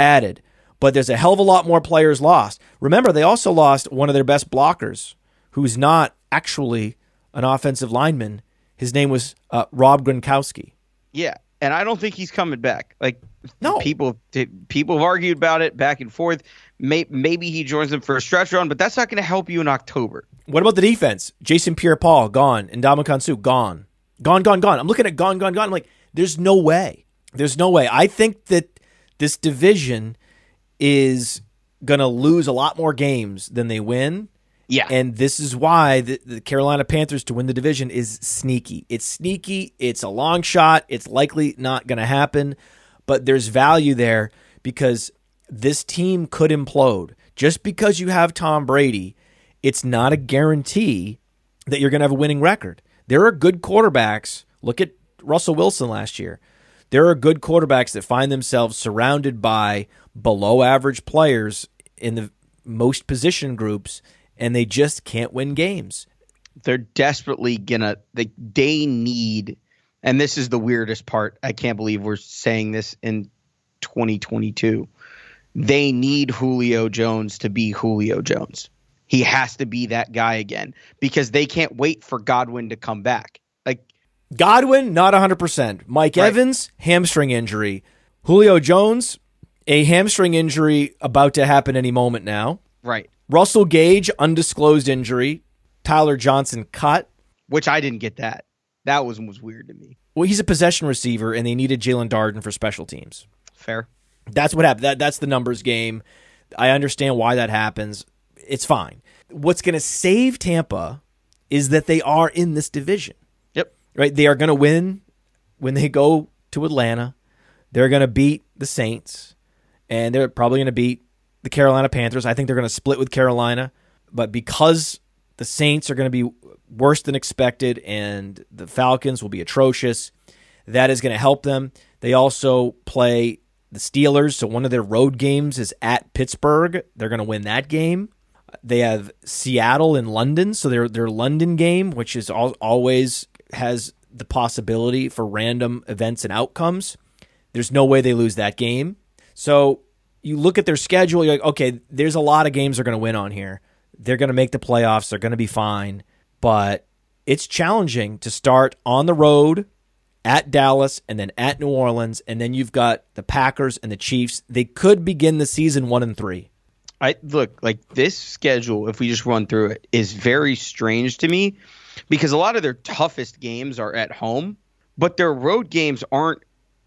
added. But there's a hell of a lot more players lost. Remember, they also lost one of their best blockers, who's not actually an offensive lineman. His name was Rob Gronkowski. Yeah, and I don't think he's coming back. Like, no. People have argued about it back and forth. Maybe he joins them for a stretch run, but that's not going to help you in October. What about the defense? Jason Pierre-Paul, gone. Ndamukong Suh, gone. Gone. I'm looking at gone. I'm like, there's no way. I think that this division is going to lose a lot more games than they win. Yeah. And this is why the Carolina Panthers to win the division is sneaky. It's sneaky. It's a long shot. It's likely not going to happen. But there's value there because this team could implode. Just because you have Tom Brady, it's not a guarantee that you're going to have a winning record. There are good quarterbacks. Look at Russell Wilson last year. There are good quarterbacks that find themselves surrounded by below average players in the most position groups, and they just can't win games. They're desperately going to – they need – and this is the weirdest part. I can't believe we're saying this in 2022. They need Julio Jones to be Julio Jones. He has to be that guy again because they can't wait for Godwin to come back. Like Godwin, not 100%. Mike right. Evans, hamstring injury. Julio Jones, a hamstring injury about to happen any moment now. Right. Russell Gage, undisclosed injury. Tyler Johnson cut. Which I didn't get that. That was weird to me. Well, he's a possession receiver, and they needed Jalen Darden for special teams. Fair. That's what happened. That's the numbers game. I understand why that happens. It's fine. What's going to save Tampa is that they are in this division. Yep. Right? They are going to win when they go to Atlanta. They're going to beat the Saints, and they're probably going to beat the Carolina Panthers. I think they're going to split with Carolina, but because the Saints are going to be worse than expected and the Falcons will be atrocious, that is going to help them. They also play the Steelers, so one of their road games is at Pittsburgh. They're going to win that game. They have Seattle and London, so their London game, which is always has the possibility for random events and outcomes. There's no way they lose that game. So you look at their schedule, you're like, okay, there's a lot of games they're going to win on here. They're going to make the playoffs. They're going to be fine. But it's challenging to start on the road at Dallas, and then at New Orleans, and then you've got the Packers and the Chiefs. They could begin the season 1-3. Look, this schedule, if we just run through it, is very strange to me because a lot of their toughest games are at home, but their road games aren't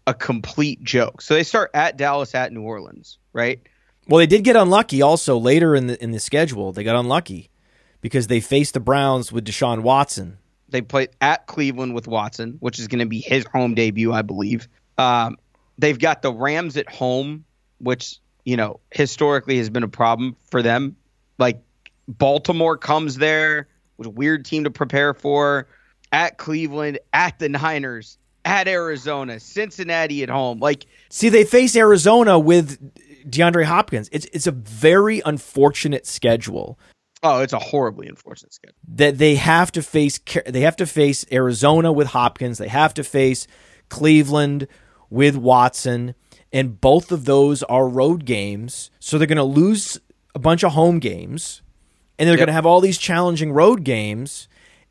a complete joke. So they start at Dallas, at New Orleans, right? Well, they did get unlucky also later in the schedule. They got unlucky because they faced the Browns with Deshaun Watson. They play at Cleveland with Watson, which is going to be his home debut, I believe. They've got the Rams at home, which, you know, historically has been a problem for them. Like Baltimore comes there, which is a weird team to prepare for. At Cleveland, at the Niners, at Arizona, Cincinnati at home. Like, see, they face Arizona with DeAndre Hopkins. It's a very unfortunate schedule. Oh, it's a horribly unfortunate schedule. That they have to face Arizona with Hopkins. They have to face Cleveland with Watson, and both of those are road games. So they're going to lose a bunch of home games, and they're going to have all these challenging road games,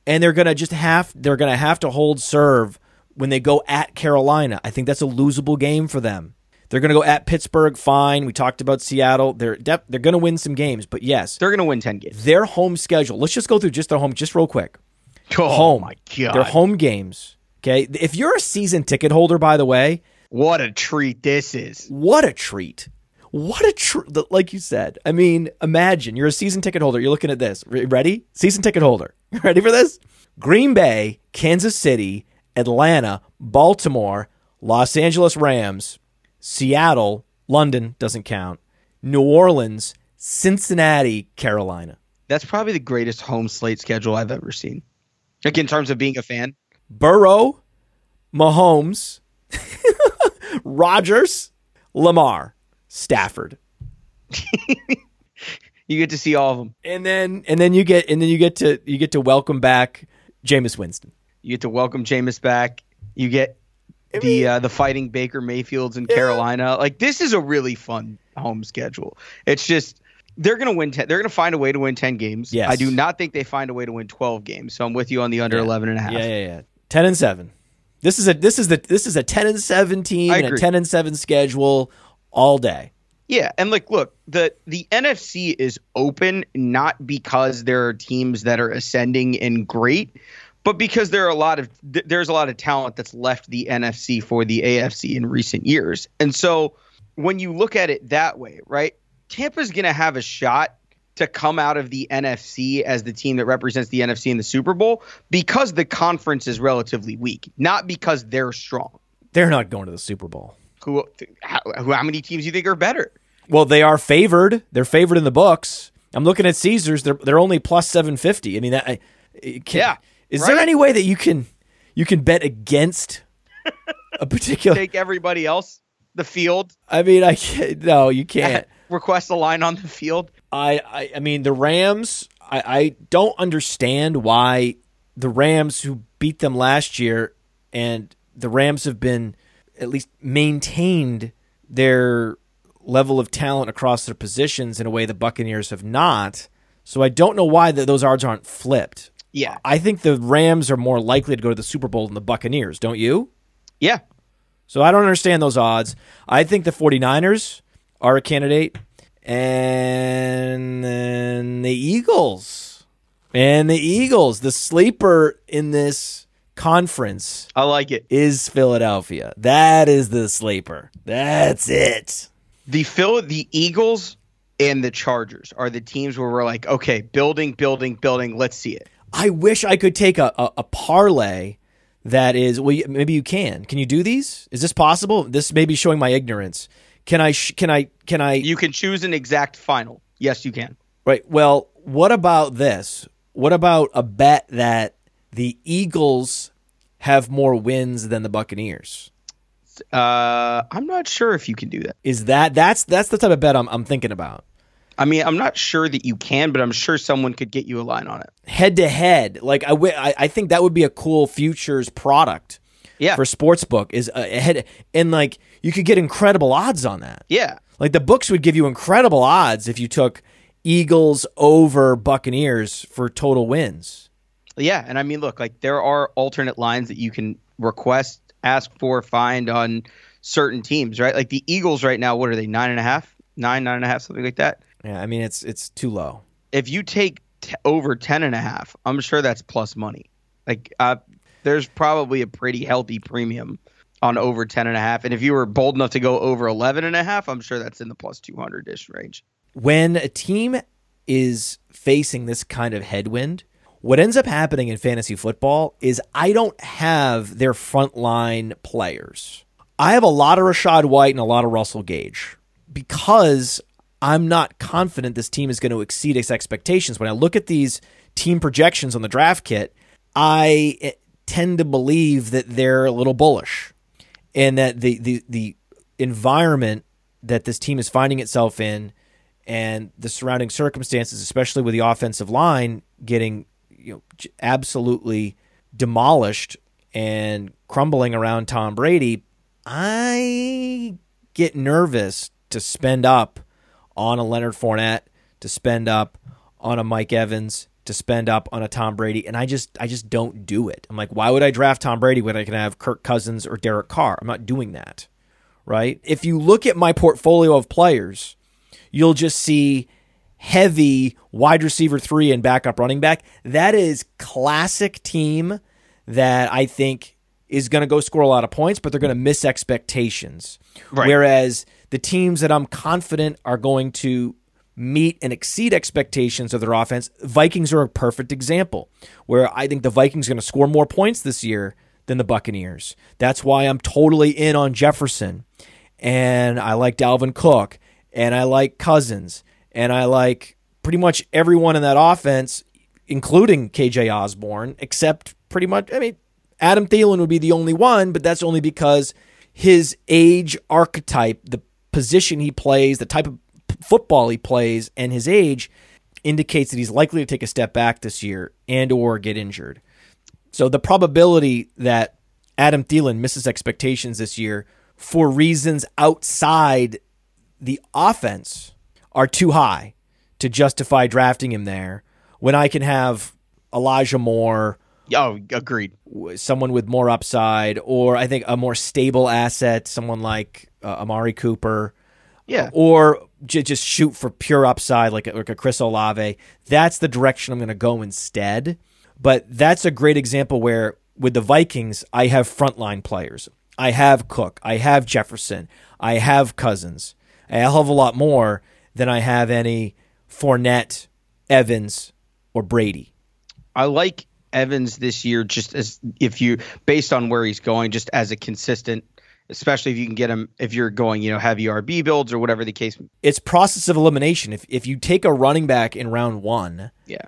and they're going to just have to hold serve when they go at Carolina. I think that's a losable game for them. They're going to go at Pittsburgh, fine. We talked about Seattle. They're going to win some games, but yes. They're going to win 10 games. Their home schedule. Let's just go through just their home, just real quick. Oh, home. My God. Their home games, okay? If you're a season ticket holder, by the way. What a treat this is. What a treat. What a treat. Like you said, I mean, imagine you're a season ticket holder. You're looking at this. Ready? Season ticket holder. Ready for this? Green Bay, Kansas City, Atlanta, Baltimore, Los Angeles Rams, Seattle, London doesn't count, New Orleans, Cincinnati, Carolina. That's probably the greatest home slate schedule I've ever seen. Like in terms of being a fan. Burrow, Mahomes, Rodgers, Lamar, Stafford. You get to see all of them. And then you get to welcome back Jameis Winston. You get to welcome Jameis back. You get the fighting Baker Mayfields in Carolina. Like, this is a really fun home schedule. It's just they're going to win 10. They're going to find a way to win 10 games. Yes. I do not think they find a way to win 12 games. So I'm with you on the under 11 and a half. Yeah. 10-7. This is a 10-7 team and a 10-7 schedule all day. Yeah, and like, look, the NFC is open not because there are teams that are ascending and great, but because there's a lot of talent that's left the NFC for the AFC in recent years. And so when you look at it that way, right, Tampa's going to have a shot to come out of the NFC as the team that represents the NFC in the Super Bowl because the conference is relatively weak, not because they're strong. They're not going to the Super Bowl. How many teams do you think are better? Well, they are favored. They're favored in the books. I'm looking at Caesars. They're only plus 750. I mean, Is there any way that you can bet against a particular? Take everybody else the field. I mean, I can't, no, you can't request a line on the field. I mean, the Rams. I don't understand why the Rams, who beat them last year, and the Rams have been at least maintained their level of talent across their positions in a way the Buccaneers have not. So I don't know why those odds aren't flipped. Yeah, I think the Rams are more likely to go to the Super Bowl than the Buccaneers, don't you? Yeah. So I don't understand those odds. I think the 49ers are a candidate, and then the Eagles. And the Eagles, the sleeper in this conference. I like it. Is Philadelphia. That is the sleeper. That's it. The Eagles and the Chargers are the teams where we're like, okay, building, let's see it. I wish I could take a parlay that is, well, maybe you can. Can you do these? Is this possible? This may be showing my ignorance. Can I? You can choose an exact final. Yes, you can. Right. Well, what about this? What about a bet that the Eagles have more wins than the Buccaneers? I'm not sure if you can do that. Is that's the type of bet I'm thinking about. I mean, I'm not sure that you can, but I'm sure someone could get you a line on it. Head-to-head. Like, I think that would be a cool futures product for Sportsbook. Is a head, and, like, you could get incredible odds on that. Yeah. Like, the books would give you incredible odds if you took Eagles over Buccaneers for total wins. Yeah, and I mean, look, like, there are alternate lines that you can request, ask for, find on certain teams, right? Like, the Eagles right now, what are they, 9.5? 9.5, something like that? Yeah, I mean, it's too low. If you take over 10.5, I'm sure that's plus money. Like, there's probably a pretty healthy premium on over 10.5. And if you were bold enough to go over 11.5, I'm sure that's in the plus 200-ish range. When a team is facing this kind of headwind, what ends up happening in fantasy football is I don't have their frontline players. I have a lot of Rachaad White and a lot of Russell Gage because I'm not confident this team is going to exceed its expectations. When I look at these team projections on the draft kit, I tend to believe that they're a little bullish and that the environment that this team is finding itself in and the surrounding circumstances, especially with the offensive line getting absolutely demolished and crumbling around Tom Brady, I get nervous to spend up on a Leonard Fournette, to spend up on a Mike Evans, to spend up on a Tom Brady, and I just don't do it. I'm like, why would I draft Tom Brady when I can have Kirk Cousins or Derek Carr? I'm not doing that, right? If you look at my portfolio of players, you'll just see heavy wide receiver 3 and backup running back. That is classic team that I think is going to go score a lot of points, but they're going to miss expectations. Right. Whereas the teams that I'm confident are going to meet and exceed expectations of their offense, Vikings are a perfect example, where I think the Vikings are going to score more points this year than the Buccaneers. That's why I'm totally in on Jefferson, and I like Dalvin Cook, and I like Cousins, and I like pretty much everyone in that offense, including KJ Osborne, except pretty much, I mean, Adam Thielen would be the only one, but that's only because his age archetype, the position he plays, the type of football he plays, and his age indicates that he's likely to take a step back this year and or get injured. So the probability that Adam Thielen misses expectations this year for reasons outside the offense are too high to justify drafting him there when I can have Elijah Moore. Oh, agreed. Someone with more upside, or I think a more stable asset, someone like Amari Cooper. Yeah. Or just shoot for pure upside like a Chris Olave. That's the direction I'm going to go instead. But that's a great example where with the Vikings, I have frontline players. I have Cook. I have Jefferson. I have Cousins. I have a lot more than I have any Fournette, Evans, or Brady. I like Evans this year just as if you based on where he's going, just as a consistent, especially if you can get him if you're going, heavy RB builds or whatever the case. It's process of elimination. If you take a running back in round one, yeah,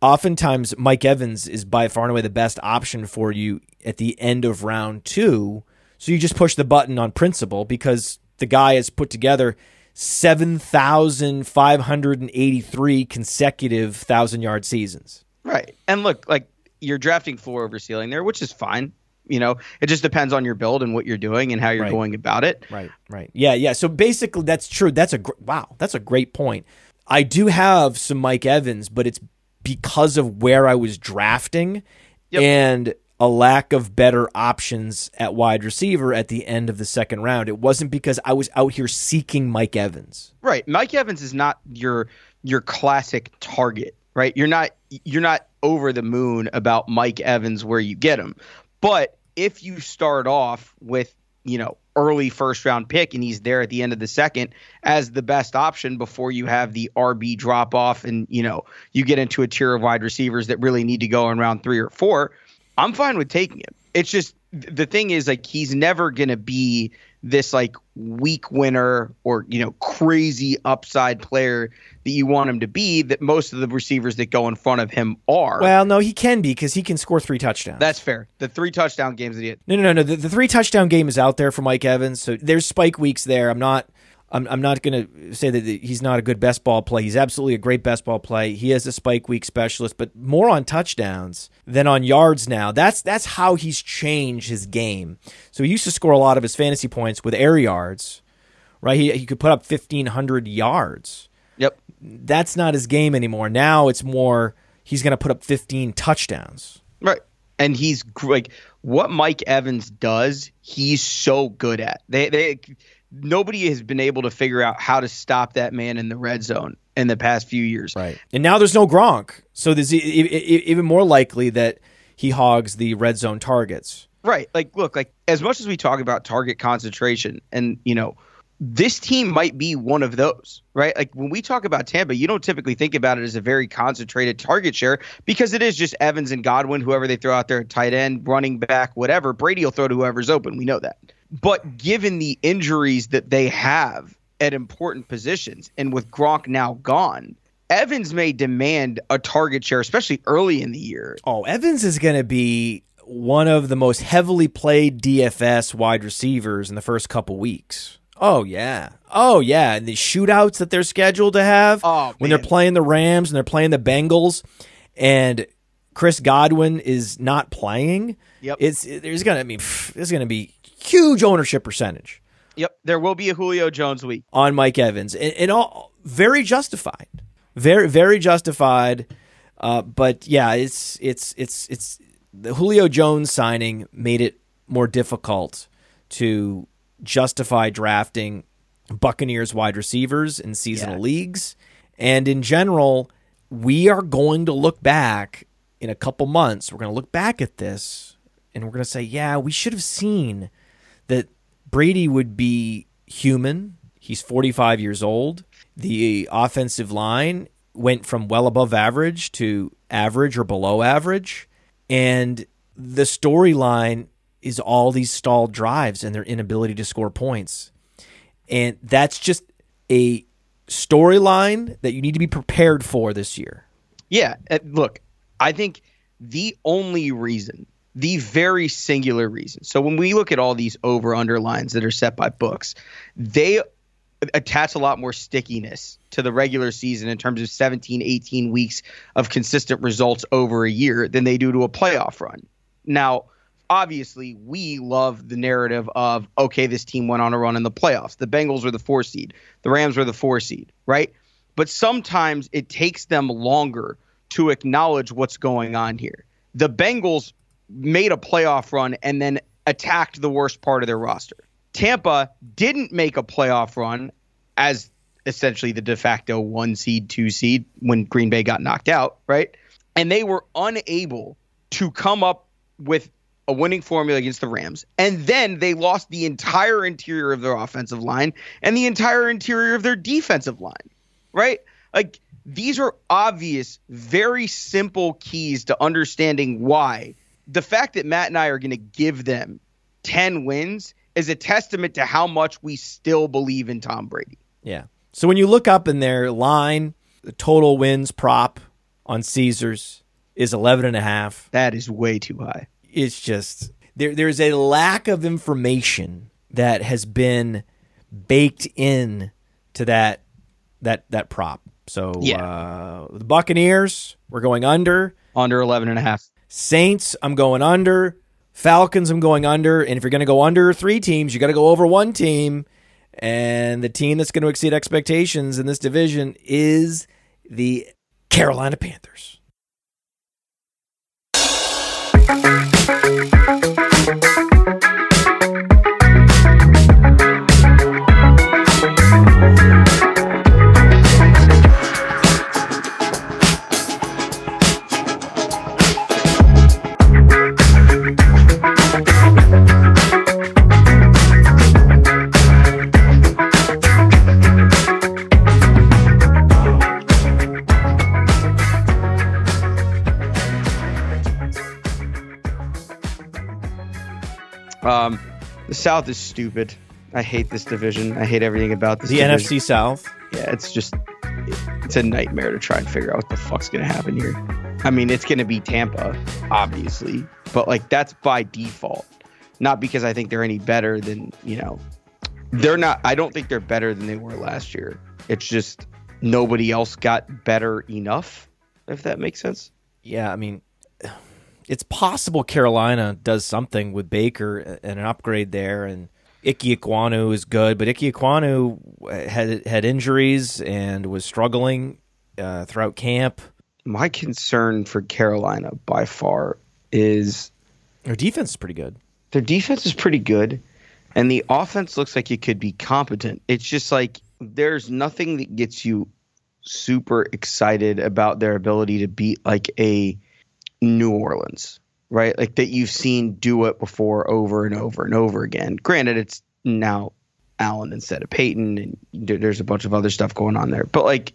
oftentimes Mike Evans is by far and away the best option for you at the end of round two. So you just push the button on principle because the guy has put together 7,583 consecutive 1,000-yard seasons. Right. And look, like, you're drafting floor over ceiling there, which is fine. It just depends on your build and what you're doing and how you're going about it. Right. Yeah. So basically, that's true. That's a great point. I do have some Mike Evans, but it's because of where I was drafting and a lack of better options at wide receiver at the end of the second round. It wasn't because I was out here seeking Mike Evans. Right. Mike Evans is not your classic target. Right. You're not over the moon about Mike Evans where you get him. But if you start off with, early first round pick and he's there at the end of the second as the best option before you have the RB drop off and, you get into a tier of wide receivers that really need to go in round 3 or 4, I'm fine with taking him. It's just the thing is, like, he's never going to be this like weak winner or, crazy upside player that you want him to be, that most of the receivers that go in front of him are. Well, no, he can be because he can score 3 touchdowns. That's fair. The 3 touchdown games that he had. No. The 3 touchdown game is out there for Mike Evans. So there's spike weeks there. I'm not going to say that he's not a good best ball play. He's absolutely a great best ball play. He is a spike week specialist, but more on touchdowns than on yards now. That's how he's changed his game. So he used to score a lot of his fantasy points with air yards, right? He could put up 1,500 yards. Yep. That's not his game anymore. Now it's more he's going to put up 15 touchdowns. Right. And he's like, what Mike Evans does, he's so good at. Nobody has been able to figure out how to stop that man in the red zone in the past few years. Right. And now there's no Gronk. So there's even more likely that he hogs the red zone targets. Right. Like, look, like, as much as we talk about target concentration and, this team might be one of those, right? Like, when we talk about Tampa, you don't typically think about it as a very concentrated target share because it is just Evans and Godwin, whoever they throw out there, tight end, running back, whatever. Brady will throw to whoever's open. We know that. But given the injuries that they have at important positions and with Gronk now gone, Evans may demand a target share, especially early in the year. Oh, Evans is going to be one of the most heavily played DFS wide receivers in the first couple weeks. Oh, yeah. And the shootouts that they're scheduled to have when they're playing the Rams and they're playing the Bengals and Chris Godwin is not playing. Yep. It's going to be huge ownership percentage Yep, there will be a Julio Jones week on Mike Evans, and all very justified, very, very justified. But yeah, it's the Julio Jones signing made it more difficult to justify drafting Buccaneers wide receivers in seasonal leagues, and in general, we are going to look back in a couple months. We're going to look back at this, and we're going to say, yeah, we should have seen that. Brady would be human. He's 45 years old. The offensive line went from well above average to average or below average. And the storyline is all these stalled drives and their inability to score points. And that's just a storyline that you need to be prepared for this year. Yeah. Look, I think the only reason, the very singular reason. So when we look at all these over-under lines that are set by books, they attach a lot more stickiness to the regular season in terms of 17, 18 weeks of consistent results over a year than they do to a playoff run. Now, obviously, we love the narrative of, okay, this team went on a run in the playoffs. The Bengals were the 4 seed. The Rams were the 4 seed, right? But sometimes it takes them longer to acknowledge what's going on here. The Bengals made a playoff run and then attacked the worst part of their roster. Tampa didn't make a playoff run as essentially the de facto 1 seed, 2 seed when Green Bay got knocked out, right? And they were unable to come up with a winning formula against the Rams. And then they lost the entire interior of their offensive line and the entire interior of their defensive line, right? Like, these are obvious, very simple keys to understanding why the fact that Matt and I are going to give them 10 wins is a testament to how much we still believe in Tom Brady. Yeah. So when you look up in their line, the total wins prop on Caesars is 11.5. That is way too high. It's just there's a lack of information that has been baked in to that prop. So the Buccaneers, we're going under 11.5. Saints, I'm going under. Falcons, I'm going under. And if you're going to go under three teams, you got to go over one team. And the team that's going to exceed expectations in this division is the Carolina Panthers. The South is stupid. I hate this division. I hate everything about this division. The NFC South? Yeah, it's a nightmare to try and figure out what the fuck's going to happen here. I mean, it's going to be Tampa, obviously. But, like, that's by default. Not because I think they're any better than, they're not. I don't think they're better than they were last year. It's just nobody else got better enough, if that makes sense. Yeah, I mean, it's possible Carolina does something with Baker and an upgrade there, and Ickey Ekwonu is good, but Ickey Ekwonu had injuries and was struggling throughout camp. My concern for Carolina by far is their defense is pretty good. Their defense is pretty good, and the offense looks like it could be competent. It's just like there's nothing that gets you super excited about their ability to beat like a New Orleans, right? Like that you've seen do it before over and over and over again. Granted, it's now Allen instead of Peyton, and there's a bunch of other stuff going on there. But like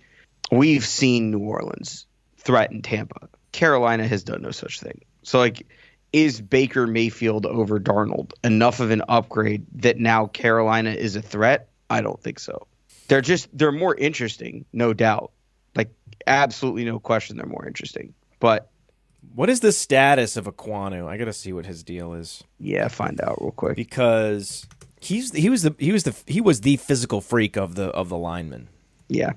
we've seen New Orleans threaten Tampa. Carolina has done no such thing. So like, is Baker Mayfield over Darnold enough of an upgrade that now Carolina is a threat? I don't think so. They're more interesting, no doubt. Like absolutely no question they're more interesting. But what is the status of Ekwonu? I got to see what his deal is. Yeah, find out real quick. Because he was the physical freak of the lineman. Yeah.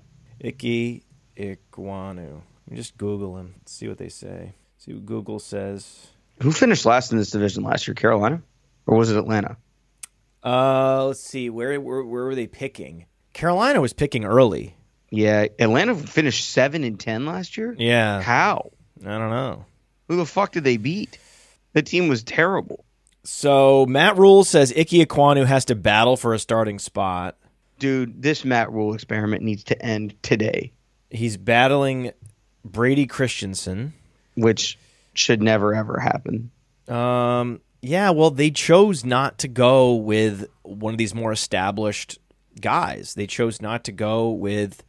Ickey Ekwonu. Let me just Google him. Let's see what they say. See what Google says. Who finished last in this division last year? Carolina? Or was it Atlanta? Let's see. Where were they picking? Carolina was picking early. Yeah, Atlanta finished 7-10 last year. Yeah, how? I don't know. Who the fuck did they beat? The team was terrible. So Matt Rhule says Ickey Ekwonu has to battle for a starting spot. Dude, this Matt Rhule experiment needs to end today. He's battling Brady Christensen, which should never ever happen. Yeah, well, they chose not to go with one of these more established guys. They chose not to go with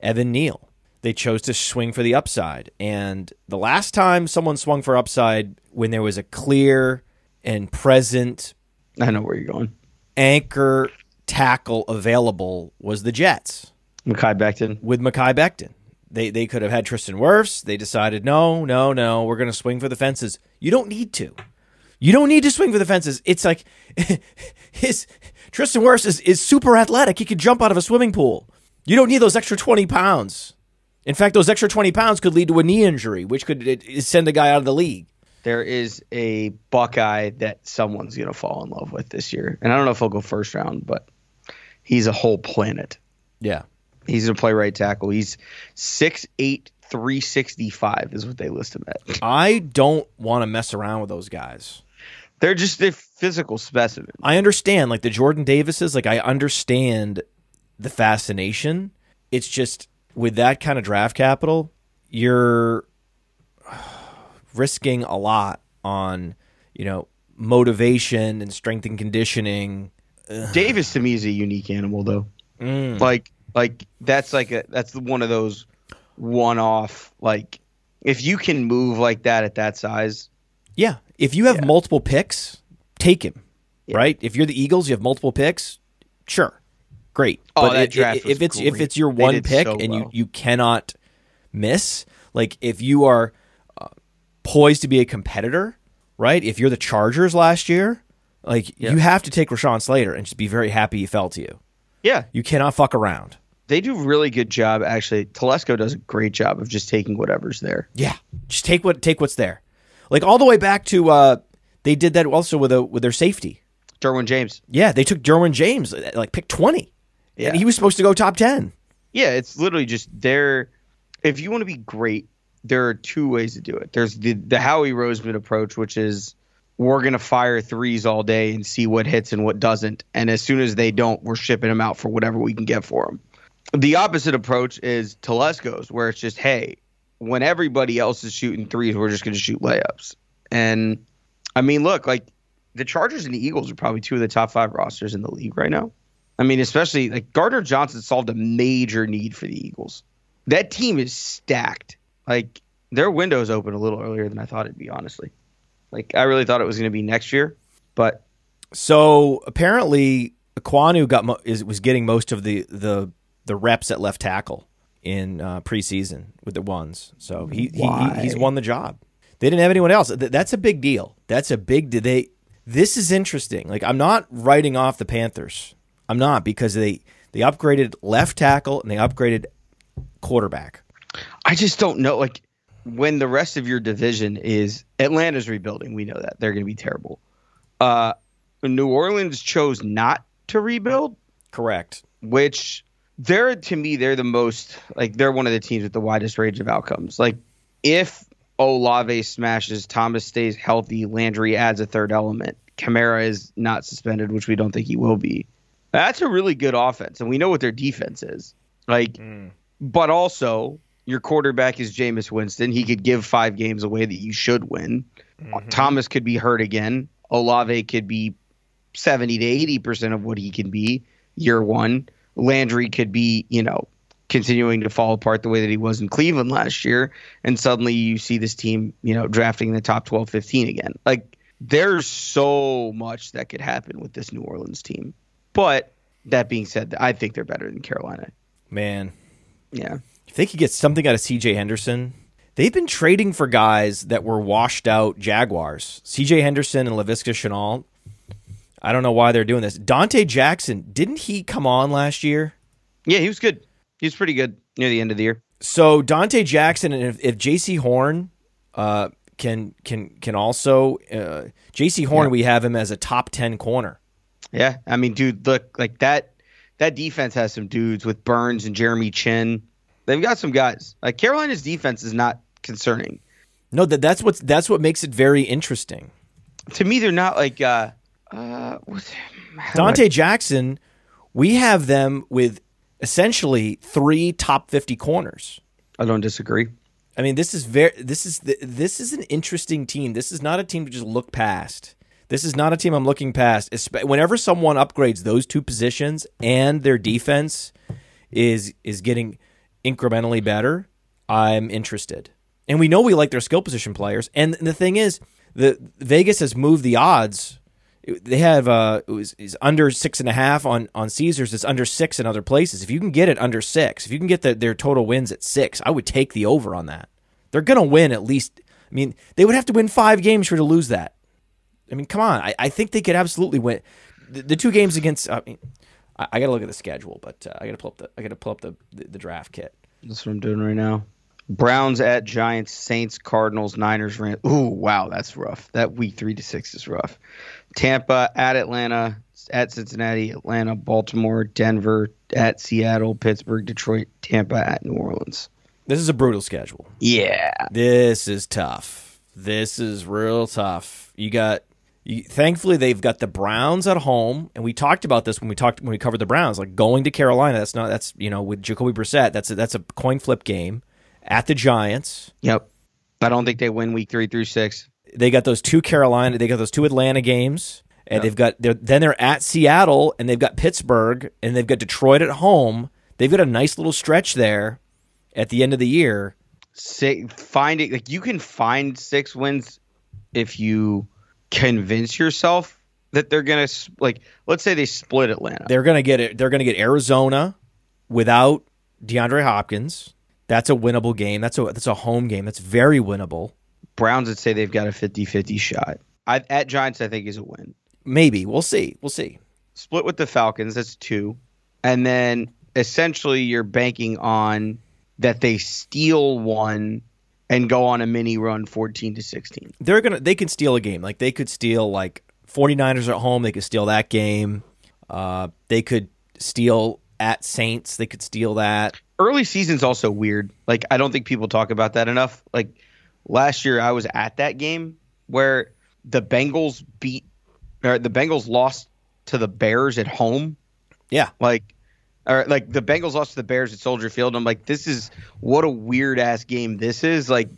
Evan Neal. They chose to swing for the upside. And the last time someone swung for upside when there was a clear and present... I know where you're going. ...anchor tackle available was the Jets. Mekhi Becton. With Mekhi Becton. They could have had Tristan Wirfs. They decided, no, we're going to swing for the fences. You don't need to. You don't need to swing for the fences. It's like Tristan Wirfs is super athletic. He could jump out of a swimming pool. You don't need those extra 20 pounds. In fact, those extra 20 pounds could lead to a knee injury, which could send a guy out of the league. There is a Buckeye that someone's going to fall in love with this year. And I don't know if he'll go first round, but he's a whole planet. Yeah. He's going to play right tackle. He's 6'8", 365 is what they list him at. I don't want to mess around with those guys. They're just the physical specimen. I understand, like the Jordan Davises, like I understand the fascination. It's just with that kind of draft capital, you're risking a lot on, motivation and strength and conditioning. Davis to me is a unique animal though. Mm. Like that's one of those one-off. Like if you can move like that at that size. Yeah. If you have multiple picks, take him, right? If you're the Eagles, you have multiple picks, sure, great. Oh, but that draft was great. If it's your one pick so and you cannot miss, like if you are poised to be a competitor, right? If you're the Chargers last year, you have to take Rashawn Slater and just be very happy he fell to you. Yeah. You cannot fuck around. They do a really good job, actually. Telesco does a great job of just taking whatever's there. Yeah, just take what's there. Like all the way back to they did that also with their safety, Derwin James. Yeah, they took Derwin James like pick 20. Yeah, and he was supposed to go top 10. Yeah, it's literally just there. If you want to be great, there are two ways to do it. There's the Howie Roseman approach, which is we're gonna fire threes all day and see what hits and what doesn't. And as soon as they don't, we're shipping them out for whatever we can get for them. The opposite approach is Telesco's, where it's just, hey, when everybody else is shooting threes, we're just going to shoot layups. And, I mean, look, like the Chargers and the Eagles are probably two of the top five rosters in the league right now. I mean, especially like Gardner Johnson solved a major need for the Eagles. That team is stacked. Like their window's open a little earlier than I thought it'd be, honestly. Like I really thought it was going to be next year. But so apparently Ekwonu was getting most of the reps at left tackle in preseason with the ones. So he's won the job. They didn't have anyone else. That's a big deal. That's a big deal. This is interesting. Like I'm not writing off the Panthers. I'm not, because they upgraded left tackle and they upgraded quarterback. I just don't know. Like when the rest of your division is Atlanta's rebuilding, we know that they're going to be terrible. New Orleans chose not to rebuild. Correct. Which... They're, to me, the most, like, they're one of the teams with the widest range of outcomes. Like, if Olave smashes, Thomas stays healthy, Landry adds a third element, Kamara is not suspended, which we don't think he will be. That's a really good offense, and we know what their defense is. Like, But also, your quarterback is Jameis Winston. He could give 5 games away that you should win. Mm-hmm. Thomas could be hurt again. Olave could be 70 to 80% of what he can be year one. Landry could be, continuing to fall apart the way that he was in Cleveland last year. And suddenly you see this team, drafting in the top 12, 15 again. Like, there's so much that could happen with this New Orleans team. But that being said, I think they're better than Carolina. Man. Yeah. If they could get something out of CJ Henderson, they've been trading for guys that were washed out Jaguars. CJ Henderson and Laviska Shenault. I don't know why they're doing this. Dante Jackson, didn't he come on last year? Yeah, he was good. He was pretty good near the end of the year. So Dante Jackson, and if J.C. Horn can also J.C. Horn, we have him as a top 10 corner. Yeah. I mean, dude, look, like that defense has some dudes with Burns and Jeremy Chin. They've got some guys. Like, Carolina's defense is not concerning. No, that's what makes it very interesting. To me, they're not like Dante Jackson. We have them with essentially three top 50 corners. I don't disagree. I mean, this is an interesting team. This is not a team to just look past. This is not a team I'm looking past. Whenever someone upgrades those two positions and their defense is getting incrementally better, I'm interested. And we know we like their skill position players. And the thing is, the Vegas has moved the odds. They have it's under 6.5 on Caesars. It's under 6 in other places. If you can get it under 6, if you can get their total wins at 6, I would take the over on that. They're going to win at least. I mean, they would have to win 5 games for you to lose that. I mean, come on. I think they could absolutely win the two games against. I mean, I got to look at the schedule, but I got to pull up the draft kit. That's what I'm doing right now. Browns at Giants, Saints, Cardinals, Niners, Rams. Ooh, wow, that's rough. That week 3-6 is rough. Tampa at Atlanta, at Cincinnati, Atlanta, Baltimore, Denver, at Seattle, Pittsburgh, Detroit, Tampa, at New Orleans. This is a brutal schedule. Yeah. This is tough. This is real tough. Thankfully, they've got the Browns at home, and we talked about this when we covered the Browns. Like, going to Carolina, with Jacoby Brissett, that's a coin flip game. At the Giants. Yep. I don't think they win week 3-6. They got those two Carolina, they got those two Atlanta games, and yep. They're at Seattle, and they've got Pittsburgh, and they've got Detroit at home. They've got a nice little stretch there at the end of the year. You can find 6 wins if you convince yourself that they're going to, like, let's say they split Atlanta. They're going to get it. They're going to get Arizona without DeAndre Hopkins. That's a winnable game. That's a home game. That's very winnable. Browns would say they've got a 50-50 shot. At Giants, I think, is a win. Maybe. We'll see. Split with the Falcons. That's 2. And then, essentially, you're banking on that they steal 1 and go on a mini run 14-16. They can steal a game. Like, they could steal, like, 49ers at home. They could steal that game. They could steal at Saints. They could steal that. Early season's also weird. Like, I don't think people talk about that enough. Like, last year I was at that game where the Bengals lost to the Bears at home. Yeah. Like the Bengals lost to the Bears at Soldier Field. I'm like, this is what a weird ass game this is. Like,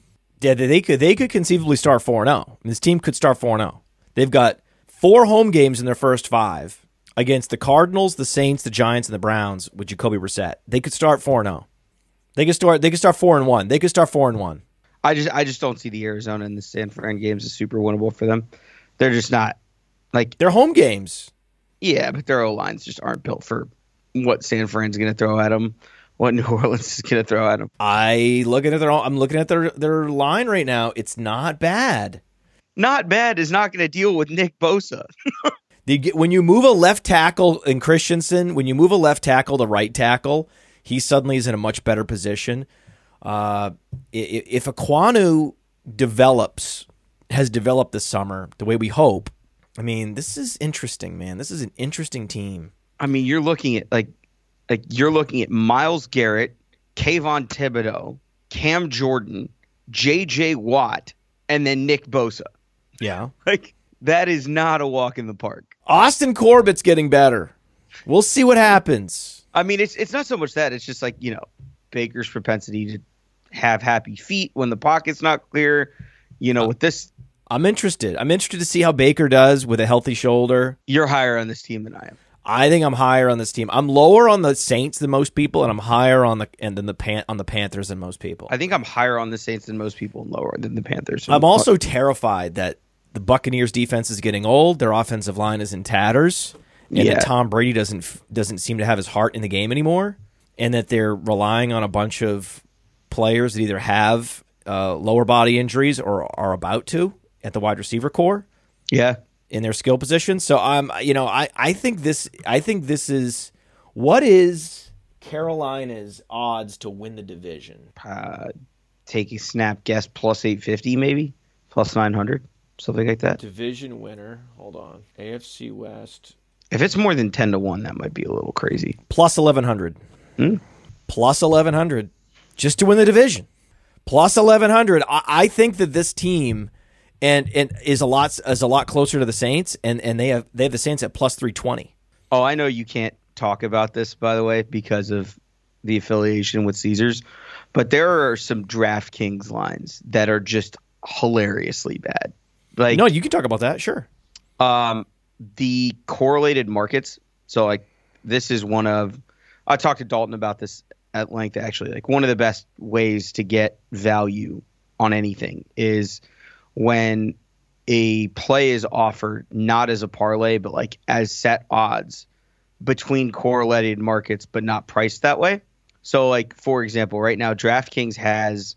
yeah, they could conceivably start 4-0. This team could start 4-0. They've got 4 home games in their first 5. Against the Cardinals, the Saints, the Giants, and the Browns with Jacoby Brissett. They could start 4-0. They could start 4-1. They could start 4-1. I just don't see the Arizona and the San Fran games as super winnable for them. They're just not, like, they're home games. Yeah, but their O-lines just aren't built for what San Fran's going to throw at them, what New Orleans is going to throw at them. I'm looking at their line right now. It's not bad. Not bad is not going to deal with Nick Bosa. When you move a left tackle in Christensen, when you move a left tackle to right tackle, he suddenly is in a much better position. If Ekwonu has developed this summer the way we hope, I mean, this is interesting, man. This is an interesting team. I mean, you're looking at like Myles Garrett, Kayvon Thibodeau, Cam Jordan, J.J. Watt, and then Nick Bosa. Yeah, like. That is not a walk in the park. Austin Corbett's getting better. We'll see what happens. I mean, it's not so much that. It's just like, you know, Baker's propensity to have happy feet when the pocket's not clear. You know, with this. I'm interested. I'm interested to see how Baker does with a healthy shoulder. You're higher on this team than I am. I think I'm higher on this team. I'm lower on the Saints than most people, and I'm higher on the Panthers than most people. I think I'm higher on the Saints than most people and lower than the Panthers. I'm also terrified that the Buccaneers' defense is getting old. Their offensive line is in tatters, and that Tom Brady doesn't seem to have his heart in the game anymore, and that they're relying on a bunch of players that either have lower body injuries or are about to at the wide receiver core. Yeah, in their skill position. So I think this is what is Carolina's odds to win the division. Take a snap guess, +850 maybe, +900. Something like that. Division winner. Hold on. AFC West. If it's more than 10-1, that might be a little crazy. Plus 1,100. Plus 1,100 just to win the division. Plus 1,100. I think that this team and is a lot closer to the Saints, and they have the Saints at plus 320. Oh, I know you can't talk about this, by the way, because of the affiliation with Caesars, but there are some DraftKings lines that are just hilariously bad. Like, no, you can talk about that, sure. The correlated markets. So, like, this is one of, I talked to Dalton about this at length, actually. Like, one of the best ways to get value on anything is when a play is offered not as a parlay, but like as set odds between correlated markets, but not priced that way. So, like, for example, right now DraftKings has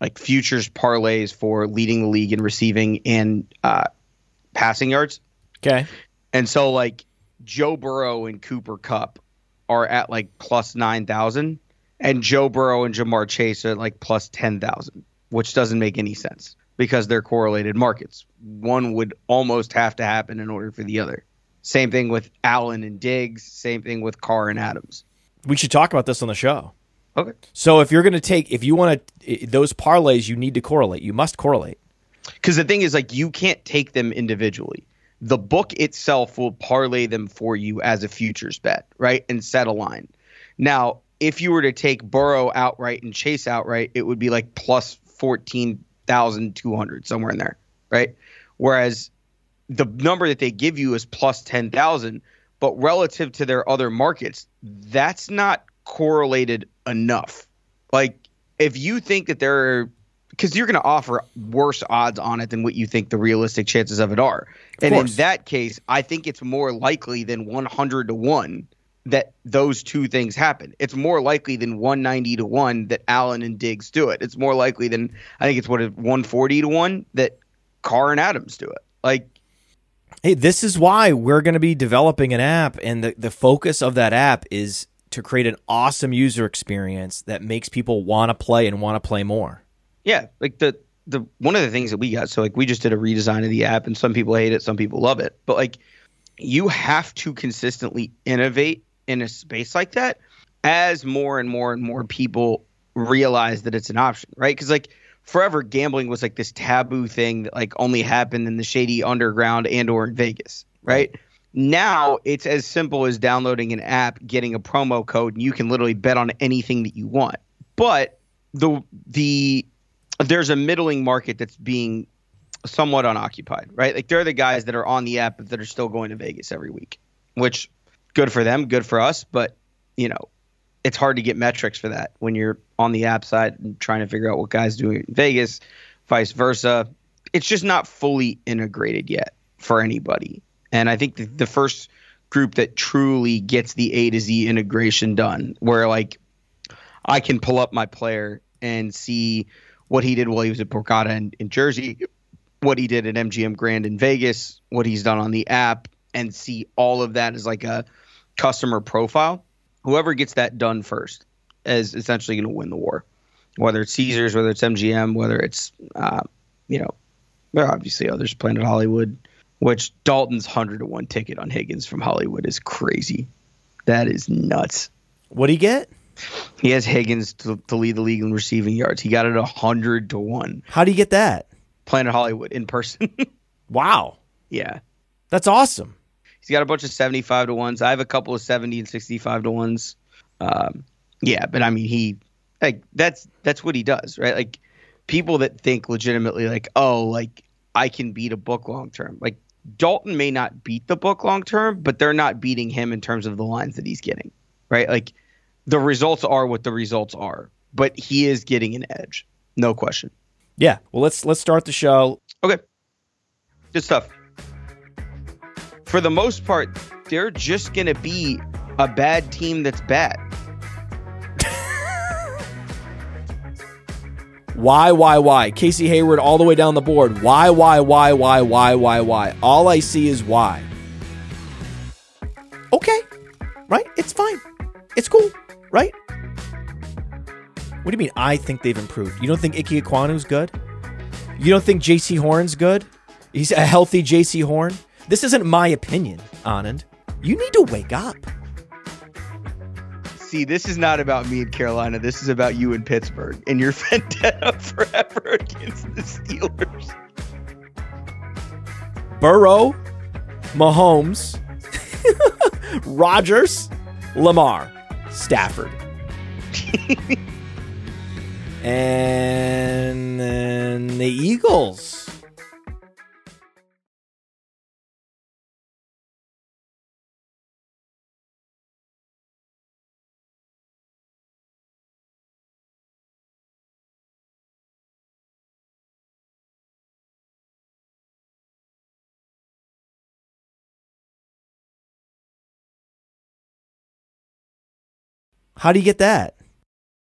like futures parlays for leading the league in receiving and passing yards. Okay. And so, like, Joe Burrow and Cooper Kupp are at like plus 9,000, and Joe Burrow and Jamar Chase are like plus 10,000, which doesn't make any sense because they're correlated markets. One would almost have to happen in order for the other. Same thing with Allen and Diggs. Same thing with Carr and Adams. We should talk about this on the show. Okay. So if you're going to take, if you want to, those parlays, you need to correlate. You must correlate. Because the thing is, like, you can't take them individually. The book itself will parlay them for you as a futures bet, right? And set a line. Now, if you were to take Burrow outright and Chase outright, it would be like plus 14,200, somewhere in there, right? Whereas the number that they give you is plus 10,000, but relative to their other markets, that's not correlated enough. Like, if you think that there are, because you're going to offer worse odds on it than what you think the realistic chances of it are. And in that case, I think it's more likely than 100-1 that those two things happen. It's more likely than 190-1 that Allen and Diggs do it. It's more likely than, I think it's 140-1 that Carr and Adams do it. Like, hey, this is why we're going to be developing an app, and the focus of that app is to create an awesome user experience that makes people want to play and want to play more. Yeah, like the one of the things that we got, so like we just did a redesign of the app, and some people hate it, some people love it. But like, you have to consistently innovate in a space like that as more and more and more people realize that it's an option, right? Because like forever, gambling was like this taboo thing that like only happened in the shady underground and or in Vegas, right? Now it's as simple as downloading an app, getting a promo code, and you can literally bet on anything that you want. But the there's a middling market that's being somewhat unoccupied, right? Like, they're the guys that are on the app that are still going to Vegas every week, which good for them, good for us. But, you know, it's hard to get metrics for that when you're on the app side and trying to figure out what guys do in Vegas, vice versa. It's just not fully integrated yet for anybody. And I think the first group that truly gets the A to Z integration done, where like I can pull up my player and see what he did while he was at Borgata in Jersey, what he did at MGM Grand in Vegas, what he's done on the app, and see all of that as like a customer profile. Whoever gets that done first is essentially going to win the war, whether it's Caesars, whether it's MGM, whether it's, you know, there are obviously others, Planet Hollywood, which Dalton's 100-1 ticket on Higgins from Hollywood is crazy. That is nuts. What'd he get? He has Higgins to lead the league in receiving yards. He got it 100-1. How do you get that? Planet Hollywood in person. Wow. Yeah. That's awesome. He's got a bunch of 75-1s. I have a couple of 70 and 65-1s. Yeah, but I mean, he like that's what he does, right? Like, people that think legitimately like, oh, like I can beat a book long term. Like, Dalton may not beat the book long term, but they're not beating him in terms of the lines that he's getting, right? Like, the results are what the results are, but he is getting an edge. No question. Yeah. Well, let's start the show. Okay. Good stuff. For the most part, they're just going to be a bad team that's bad. Why? Casey Hayward all the way down the board. Why? All I see is why. Okay. Right? It's fine. It's cool. Right? What do you mean I think they've improved? You don't think Ickey Ekwonu's good? You don't think J.C. Horn's good? He's a healthy J.C. Horn? This isn't my opinion, Anand. You need to wake up. See, this is not about me and Carolina. This is about you and Pittsburgh and your vendetta forever against the Steelers. Burrow, Mahomes, Rodgers, Lamar, Stafford. And then the Eagles. How do you get that?